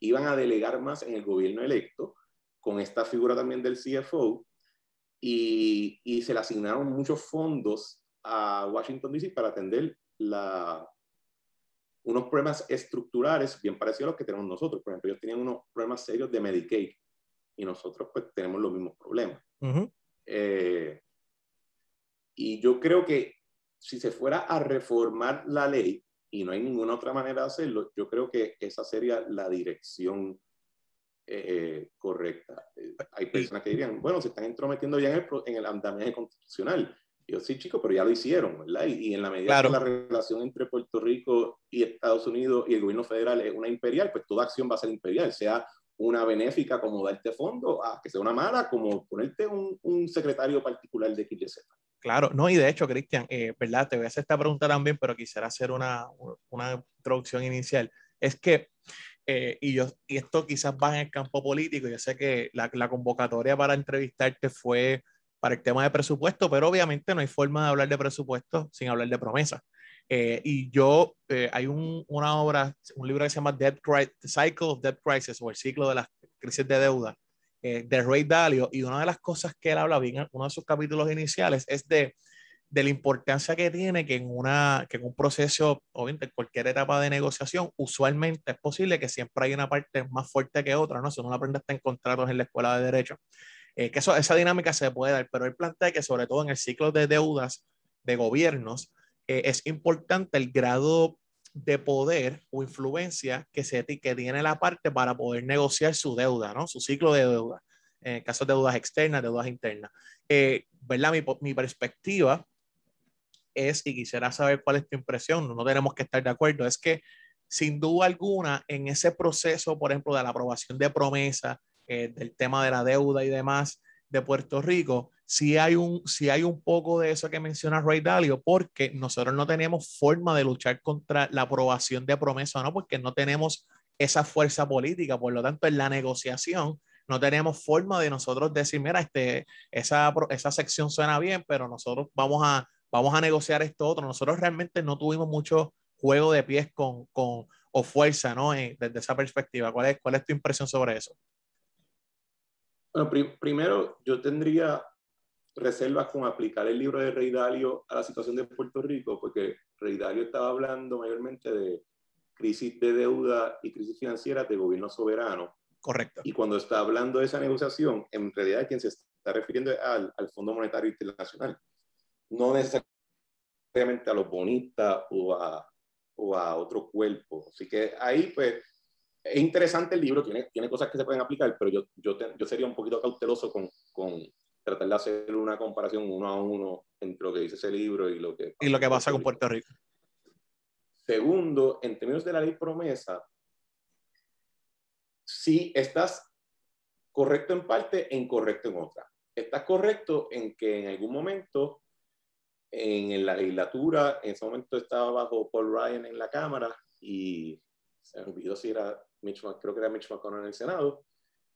iban a delegar más en el gobierno electo, con esta figura también del C F O, y, y se le asignaron muchos fondos a Washington D C para atender la, unos problemas estructurales bien parecidos a los que tenemos nosotros. Por ejemplo, ellos tenían unos problemas serios de Medicaid y nosotros pues tenemos los mismos problemas. Uh-huh. eh, Y yo creo que si se fuera a reformar la ley, y no hay ninguna otra manera de hacerlo, yo creo que esa sería la dirección eh, correcta. Eh, hay personas que dirían, bueno, se están entrometiendo ya en el, en el andamiaje constitucional. Yo sí, chico, pero ya lo hicieron, ¿verdad? Y, y en la medida claro. que la relación entre Puerto Rico y Estados Unidos y el gobierno federal es una imperial, pues toda acción va a ser imperial, sea una benéfica como darte fondo, a que sea una mala como ponerte un, un secretario particular de X Y Z. Claro, no, y de hecho, Cristian, eh, ¿verdad? Te voy a hacer esta pregunta también, pero quisiera hacer una, una introducción inicial. Es que, eh, y, yo, y esto quizás va en el campo político, yo sé que la, la convocatoria para entrevistarte fue para el tema de presupuesto, pero obviamente no hay forma de hablar de presupuesto sin hablar de promesa. Eh, y yo, eh, hay un, una obra, un libro que se llama Debt Crisis, The Cycle of Debt Crisis, o el ciclo de las crisis de deuda, Eh, de Ray Dalio, y una de las cosas que él habla bien, uno de sus capítulos iniciales, es de, de la importancia que tiene que en, una, que en un proceso, obviamente en cualquier etapa de negociación, usualmente es posible que siempre hay una parte más fuerte que otra, ¿no? Si uno aprende hasta en contratos en la escuela de Derecho, eh, que eso, esa dinámica se puede dar, pero él plantea que sobre todo en el ciclo de deudas de gobiernos, eh, es importante el grado de poder o influencia que, se, que tiene la parte para poder negociar su deuda, ¿no? Su ciclo de deuda, en el caso de deudas externas, deudas internas. Eh, ¿verdad? Mi, mi perspectiva es, y quisiera saber cuál es tu impresión, no, no tenemos que estar de acuerdo, es que sin duda alguna en ese proceso, por ejemplo, de la aprobación de promesa, eh, del tema de la deuda y demás de Puerto Rico, si hay, un, si hay un poco de eso que menciona Ray Dalio, porque nosotros no tenemos forma de luchar contra la aprobación de promesa, ¿no? Porque no tenemos esa fuerza política, por lo tanto en la negociación no tenemos forma de nosotros decir, mira, este, esa, esa sección suena bien, pero nosotros vamos a, vamos a negociar esto otro. Nosotros realmente no tuvimos mucho juego de pies con, con, o fuerza, ¿no? En, desde esa perspectiva, ¿cuál es, cuál es tu impresión sobre eso? Bueno, prim- primero yo tendría reservas con aplicar el libro de Ray Dalio a la situación de Puerto Rico, porque Ray Dalio estaba hablando mayormente de crisis de deuda y crisis financiera de gobierno soberano. Correcto. Y cuando está hablando de esa negociación, en realidad quien se está refiriendo es al, al Fondo Monetario Internacional. No necesariamente a los bonistas o a, o a otro cuerpo. Así que ahí, pues, es interesante el libro, tiene, tiene cosas que se pueden aplicar, pero yo, yo, te, yo sería un poquito cauteloso con... con tratar de hacer una comparación uno a uno entre lo que dice ese libro y lo que, y lo que pasa con Puerto Rico. Segundo, en términos de la ley promesa, sí estás correcto en parte e incorrecto en otra. Estás correcto en que en algún momento, en la legislatura, en ese momento estaba bajo Paul Ryan en la Cámara y se me olvidó si era Mitch, creo que era Mitch McConnell en el Senado.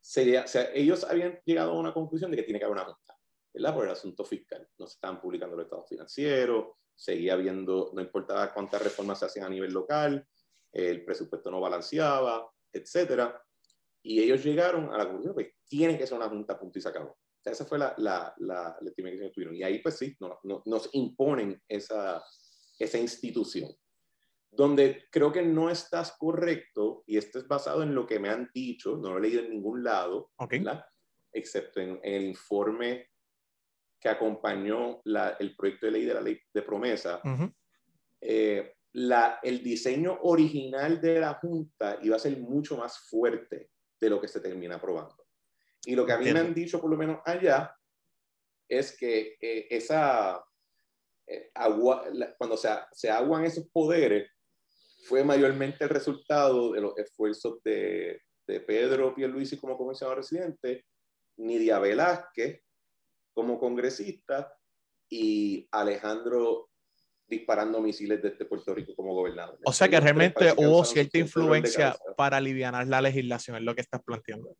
Se, o sea, ellos habían llegado a una conclusión de que tiene que haber una junta, ¿verdad? Por el asunto fiscal. No se estaban publicando los estados financieros, seguía habiendo, no importaba cuántas reformas se hacían a nivel local, el presupuesto no balanceaba, etcétera. Y ellos llegaron a la conclusión de que tiene que ser una junta, punto y se acabó. O sea, esa fue la, la, la, la estimación que tuvieron. Y ahí, pues sí, no, no, nos imponen esa, esa institución. Donde creo que no estás correcto, y esto es basado en lo que me han dicho, no lo he leído en ningún lado, okay, excepto en, en el informe que acompañó la, el proyecto de ley de la ley de promesa, uh-huh. eh, la, el diseño original de la Junta iba a ser mucho más fuerte de lo que se termina aprobando. Y lo que a mí Entiendo. me han dicho, por lo menos allá, es que eh, esa, eh, agua, la, cuando se, se aguan esos poderes, fue mayormente el resultado de los esfuerzos de, de Pedro Pierluisi como comisionado residente, Nidia Velázquez como congresista y Alejandro disparando misiles desde Puerto Rico como gobernador. O sea que realmente hubo cierta influencia para alivianar la legislación, es lo que estás planteando.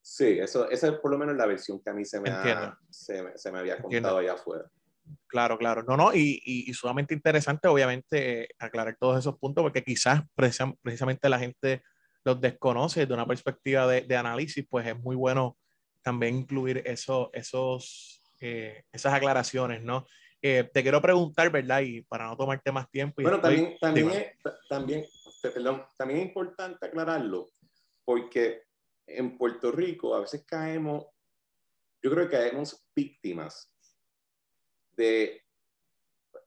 Sí, eso, esa es por lo menos la versión que a mí se me, ha, se me, se me había contado Entiendo. allá afuera. Claro, claro. No, no, y, y, y sumamente interesante, obviamente, eh, aclarar todos esos puntos, porque quizás precisa, precisamente la gente los desconoce de una perspectiva de, de análisis, pues es muy bueno también incluir eso, esos, eh, esas aclaraciones, ¿no? Eh, te quiero preguntar, ¿verdad? Y para no tomarte más tiempo. Y bueno, estoy, también, también, es, también, perdón, también es importante aclararlo, porque en Puerto Rico a veces caemos, yo creo que caemos víctimas de,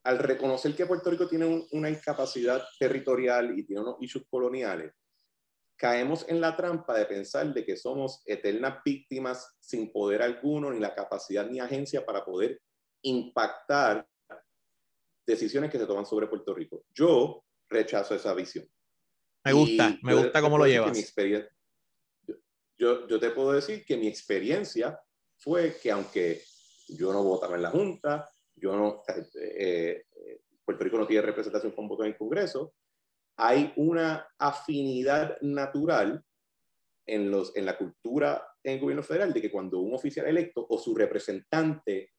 al reconocer que Puerto Rico tiene un, una incapacidad territorial y tiene unos issues coloniales, caemos en la trampa de pensar de que somos eternas víctimas sin poder alguno, ni la capacidad ni agencia para poder impactar decisiones que se toman sobre Puerto Rico. Yo rechazo esa visión. Me gusta, y me gusta cómo lo llevas. Yo, yo te puedo decir que mi experiencia fue que aunque yo no votaba en la Junta, yo no, eh, eh, Puerto Rico no tiene representación con voto en el Congreso, hay una afinidad natural en, los, en la cultura en el gobierno federal de que cuando un oficial electo o su representante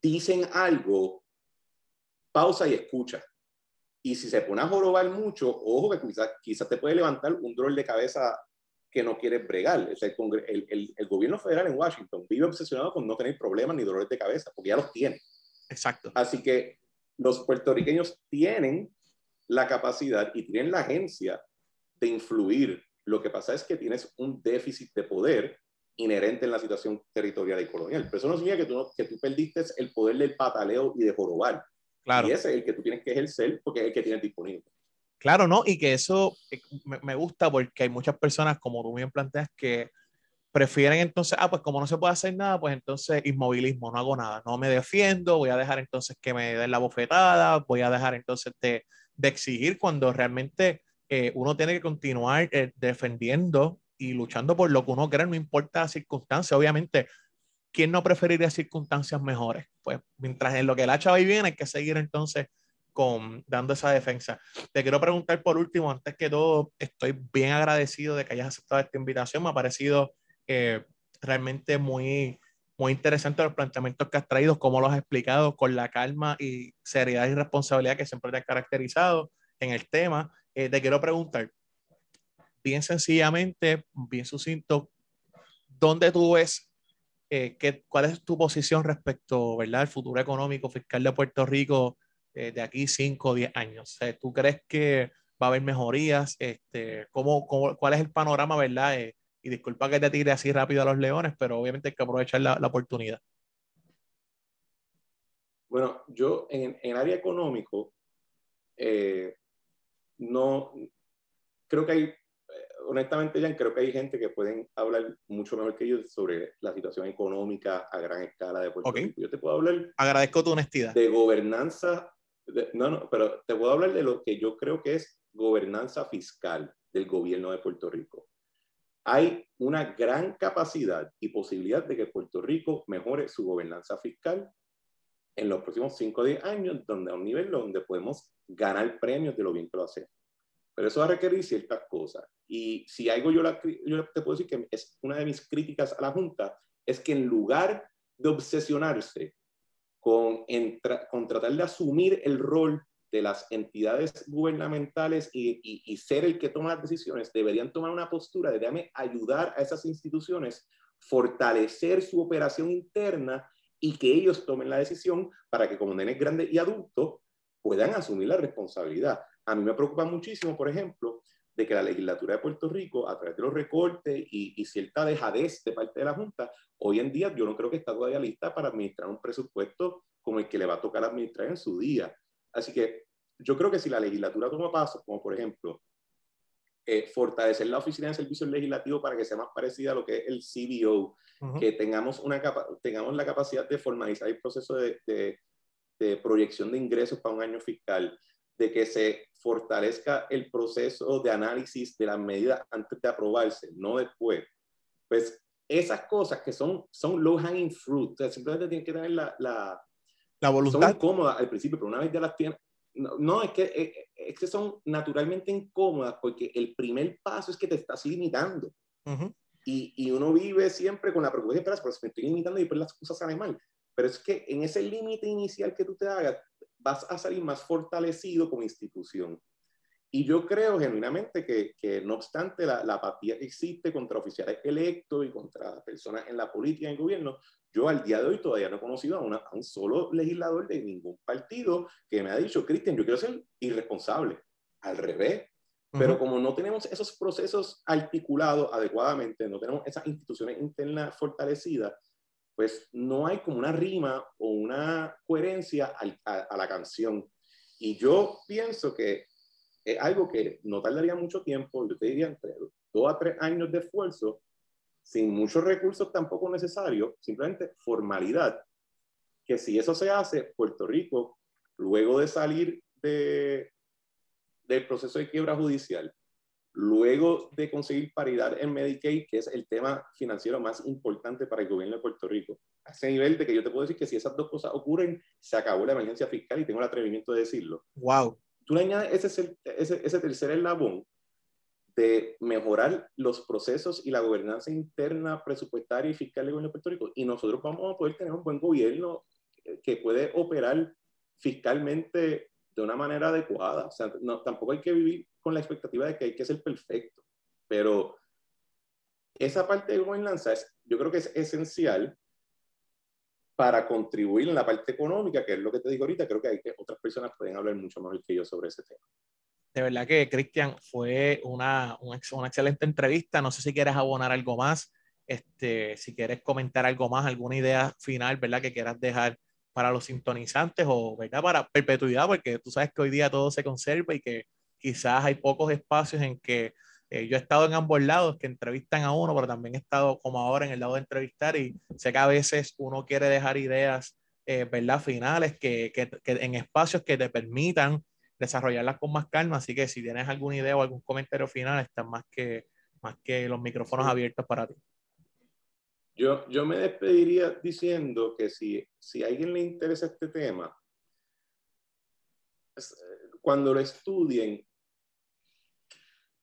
dicen algo, pausa y escucha. Y si se pone a jorobar mucho, ojo que quizás quizá te puede levantar un dolor de cabeza que no quieres bregar. Es el, el, el, el gobierno federal en Washington vive obsesionado con no tener problemas ni dolores de cabeza, porque ya los tiene. Exacto. Así que los puertorriqueños tienen la capacidad y tienen la agencia de influir. Lo que pasa es que tienes un déficit de poder inherente en la situación territorial y colonial. Pero eso no significa que tú, no, que tú perdiste el poder del pataleo y de jorobar. Claro. Y ese es el que tú tienes que ejercer porque es el que tienes disponible. Claro, ¿no? Y que eso me, me gusta porque hay muchas personas, como tú bien planteas, que prefieren entonces, ah, pues como no se puede hacer nada, pues entonces inmovilismo, no hago nada, no me defiendo, voy a dejar entonces que me den la bofetada, voy a dejar entonces de, de exigir cuando realmente eh, uno tiene que continuar eh, defendiendo y luchando por lo que uno cree, no importa la circunstancia. Obviamente, ¿quién no preferiría circunstancias mejores? Pues mientras en lo que el hacha va y viene, hay que seguir entonces con, dando esa defensa. Te quiero preguntar por último, antes que todo, estoy bien agradecido de que hayas aceptado esta invitación, me ha parecido Eh, realmente muy, muy interesante los planteamientos que has traído, cómo los has explicado con la calma y seriedad y responsabilidad que siempre te has caracterizado en el tema. Eh, te quiero preguntar, bien sencillamente, bien sucinto, ¿dónde tú ves, eh, que, cuál es tu posición respecto, ¿verdad?, al futuro económico fiscal de Puerto Rico eh, de aquí cinco o diez años? O sea, ¿tú crees que va a haber mejorías? Este, ¿cómo, cómo, ¿Cuál es el panorama, verdad? Eh, Y disculpa que te tire así rápido a los leones, pero obviamente hay que aprovechar la, la oportunidad. Bueno, yo en el área económico, eh, no, creo que hay, honestamente, Jan, creo que hay gente que pueden hablar mucho mejor que yo sobre la situación económica a gran escala de Puerto Rico. Okay. Yo te puedo hablar... Agradezco tu honestidad. De gobernanza, de, no, no, pero te puedo hablar de lo que yo creo que es gobernanza fiscal del gobierno de Puerto Rico. Hay una gran capacidad y posibilidad de que Puerto Rico mejore su gobernanza fiscal en los próximos cinco o diez años, donde a un nivel donde podemos ganar premios de lo bien que lo hacemos. Pero eso va a requerir ciertas cosas. Y si algo yo, la, yo te puedo decir que es una de mis críticas a la Junta, es que en lugar de obsesionarse con, entra, con tratar de asumir el rol de las entidades gubernamentales y, y, y ser el que toma las decisiones, deberían tomar una postura de déjame ayudar a esas instituciones, fortalecer su operación interna y que ellos tomen la decisión para que como nenes grandes y adultos puedan asumir la responsabilidad. A mí me preocupa muchísimo, por ejemplo, de que la legislatura de Puerto Rico, a través de los recortes y, y cierta dejadez de parte de la Junta, hoy en día yo no creo que está todavía lista para administrar un presupuesto como el que le va a tocar administrar en su día. Así que yo creo que si la legislatura toma pasos, como por ejemplo, eh, fortalecer la Oficina de Servicios Legislativos para que sea más parecida a lo que es el C B O, uh-huh. que tengamos, una capa tengamos la capacidad de formalizar el proceso de, de, de proyección de ingresos para un año fiscal, de que se fortalezca el proceso de análisis de las medidas antes de aprobarse, no después. Pues esas cosas que son, son low-hanging fruit, o sea, simplemente tienen que tener la, la, la voluntad. Son incómodas al principio, pero una vez ya las tienen, no, no es, que, es que son naturalmente incómodas porque el primer paso es que te estás limitando. Uh-huh. y, y uno vive siempre con la preocupación, pero si me estoy limitando y después las cosas salen mal. Pero es que en ese límite inicial que tú te hagas, vas a salir más fortalecido como institución. Y yo creo genuinamente que, que no obstante la, la apatía que existe contra oficiales electos y contra personas en la política y en el gobierno, yo al día de hoy todavía no he conocido a, una, a un solo legislador de ningún partido que me ha dicho, Christian, yo quiero ser irresponsable. Al revés. Uh-huh. Pero como no tenemos esos procesos articulados adecuadamente, no tenemos esas instituciones internas fortalecidas, pues no hay como una rima o una coherencia al, a, a la canción. Y yo pienso que es algo que no tardaría mucho tiempo, yo te diría entre dos a tres años de esfuerzo, sin muchos recursos tampoco necesarios, simplemente formalidad. Que si eso se hace, Puerto Rico, luego de salir de, del proceso de quiebra judicial, luego de conseguir paridad en Medicaid, que es el tema financiero más importante para el gobierno de Puerto Rico, a ese nivel de que yo te puedo decir que si esas dos cosas ocurren, se acabó la emergencia fiscal y tengo el atrevimiento de decirlo. ¡Wow! Tú le añades ese, ese, ese tercer eslabón de mejorar los procesos y la gobernanza interna, presupuestaria y fiscal del gobierno de Puerto Rico, y nosotros vamos a poder tener un buen gobierno que puede operar fiscalmente de una manera adecuada. O sea, no, tampoco hay que vivir con la expectativa de que hay que ser perfecto, pero esa parte de gobernanza es, yo creo que es esencial para contribuir en la parte económica, que es lo que te digo ahorita. Creo que, hay que otras personas pueden hablar mucho mejor que yo sobre ese tema. De verdad que, Christian, fue una, una, una excelente entrevista. No sé si quieres abonar algo más, este, si quieres comentar algo más, alguna idea final, ¿verdad?, que quieras dejar para los sintonizantes o, ¿verdad?, para perpetuidad, porque tú sabes que hoy día todo se conserva y que quizás hay pocos espacios en que eh, yo he estado en ambos lados, que entrevistan a uno, pero también he estado como ahora en el lado de entrevistar, y sé que a veces uno quiere dejar ideas, eh, ¿verdad?, finales, que, que, que en espacios que te permitan desarrollarlas con más calma. Así que si tienes alguna idea o algún comentario final, están más que, más que los micrófonos abiertos para ti. Yo, yo me despediría diciendo que si, si a alguien le interesa este tema, cuando lo estudien,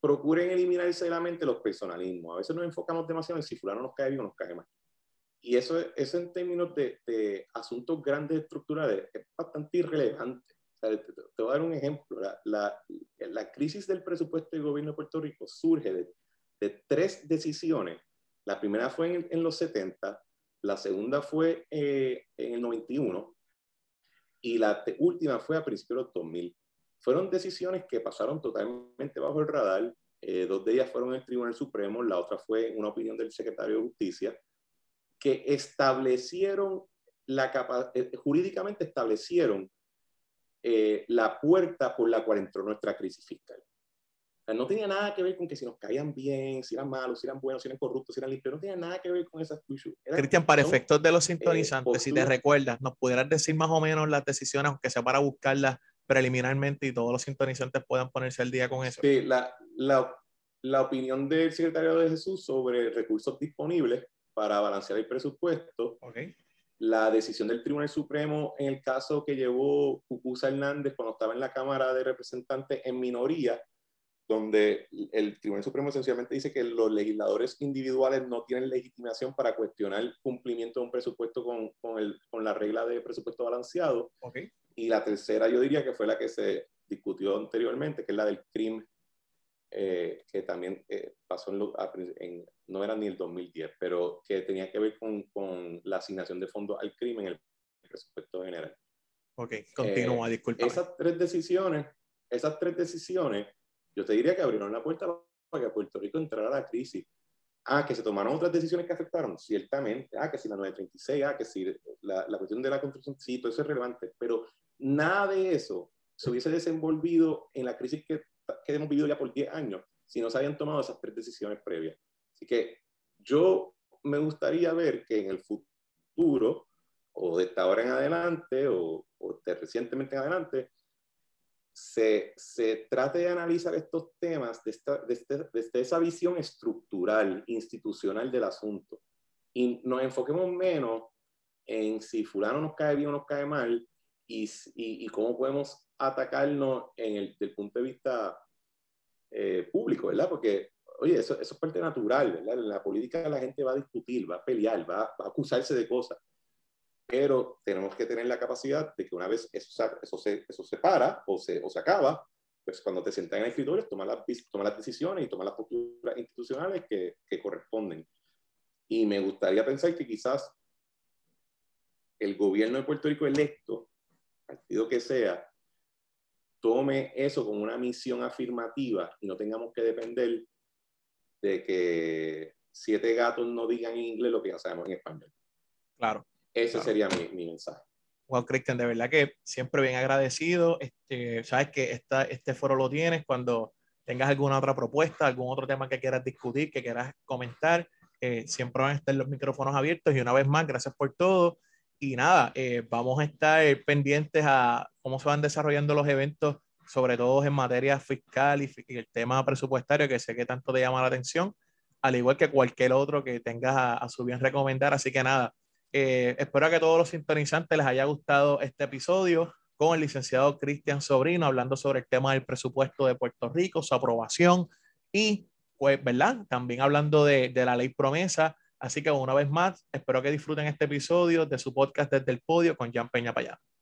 procuren eliminarse de la mente los personalismos. A veces nos enfocamos demasiado en si fulano nos cae bien o nos cae mal. Y eso, eso en términos de, de asuntos grandes estructurales es bastante irrelevante. O sea, te, te voy a dar un ejemplo. La, la, la crisis del presupuesto del gobierno de Puerto Rico surge de, de tres decisiones. La primera fue en, en los setenta, la segunda fue eh, en el noventa y uno y la última fue a principios de los dos mil. Fueron decisiones que pasaron totalmente bajo el radar. Eh, dos de ellas fueron en el Tribunal Supremo, la otra fue una opinión del Secretario de Justicia, que establecieron, la capa eh, jurídicamente establecieron eh, la puerta por la cual entró nuestra crisis fiscal. O sea, no tenía nada que ver con que si nos caían bien, si eran malos, si eran buenos, si eran corruptos, si eran limpios, no tenía nada que ver con esas issues. Christian, para efectos de los sintonizantes, eh, si te recuerdas, ¿nos pudieras decir más o menos las decisiones, aunque sea para buscarlas preliminarmente y todos los sintonizantes puedan ponerse al día con eso? Sí, la, la, la opinión del secretario de Jesús sobre recursos disponibles para balancear el presupuesto, okay. La decisión del Tribunal Supremo en el caso que llevó Cucuza Hernández cuando estaba en la Cámara de Representantes en minoría, donde el Tribunal Supremo esencialmente dice que los legisladores individuales no tienen legitimación para cuestionar el cumplimiento de un presupuesto con, con, el, con la regla de presupuesto balanceado. Okay. Y la tercera, yo diría que fue la que se discutió anteriormente, que es la del crimen, eh, que también eh, pasó en, lo, en, no era ni el dos mil diez, pero que tenía que ver con, con la asignación de fondos al crimen en el presupuesto general. Ok, continúa, eh, disculpa. Esas tres decisiones, esas tres decisiones Yo te diría que abrieron la puerta para que Puerto Rico entrara a la crisis. Ah, que se tomaron otras decisiones que afectaron, ciertamente. Ah, que si la nueve treinta y seis, ah, que si la, la cuestión de la construcción, sí, todo eso es relevante. Pero nada de eso se hubiese desenvolvido en la crisis que, que hemos vivido ya por diez años si no se habían tomado esas tres decisiones previas. Así que yo me gustaría ver que en el futuro, o de esta hora en adelante, o, o de recientemente en adelante, Se, se trate de analizar estos temas desde esta, de este, de esa visión estructural, institucional del asunto. Y nos enfoquemos menos en si fulano nos cae bien o nos cae mal y, y, y cómo podemos atacarnos en el, desde el punto de vista eh, público, ¿verdad? Porque, oye, eso, eso es parte natural, ¿verdad? En la política la gente va a discutir, va a pelear, va, va a acusarse de cosas. Pero tenemos que tener la capacidad de que una vez eso, eso, se, eso se para o se, o se acaba, pues cuando te sientas en el escritorio, toma las, toma las decisiones y toma las posturas institucionales que, que corresponden. Y me gustaría pensar que quizás el gobierno de Puerto Rico electo, partido que sea, tome eso como una misión afirmativa y no tengamos que depender de que siete gatos no digan en inglés lo que ya sabemos en español. Claro. Ese claro. sería mi, mi mensaje. Wow, Christian, de verdad que siempre bien agradecido. Este, sabes que esta, este foro lo tienes cuando tengas alguna otra propuesta, algún otro tema que quieras discutir, que quieras comentar. Eh, siempre van a estar los micrófonos abiertos. Y una vez más, gracias por todo. Y nada, eh, vamos a estar pendientes a cómo se van desarrollando los eventos, sobre todo en materia fiscal y, y el tema presupuestario, que sé que tanto te llama la atención, al igual que cualquier otro que tengas a, a su bien recomendar. Así que nada. Eh, espero que a todos los sintonizantes les haya gustado este episodio con el licenciado Christian Sobrino hablando sobre el tema del presupuesto de Puerto Rico, su aprobación y pues, ¿verdad? También hablando de, de la ley promesa. Así que una vez más, espero que disfruten este episodio de su podcast Desde el Podio con Jean Peña Payano.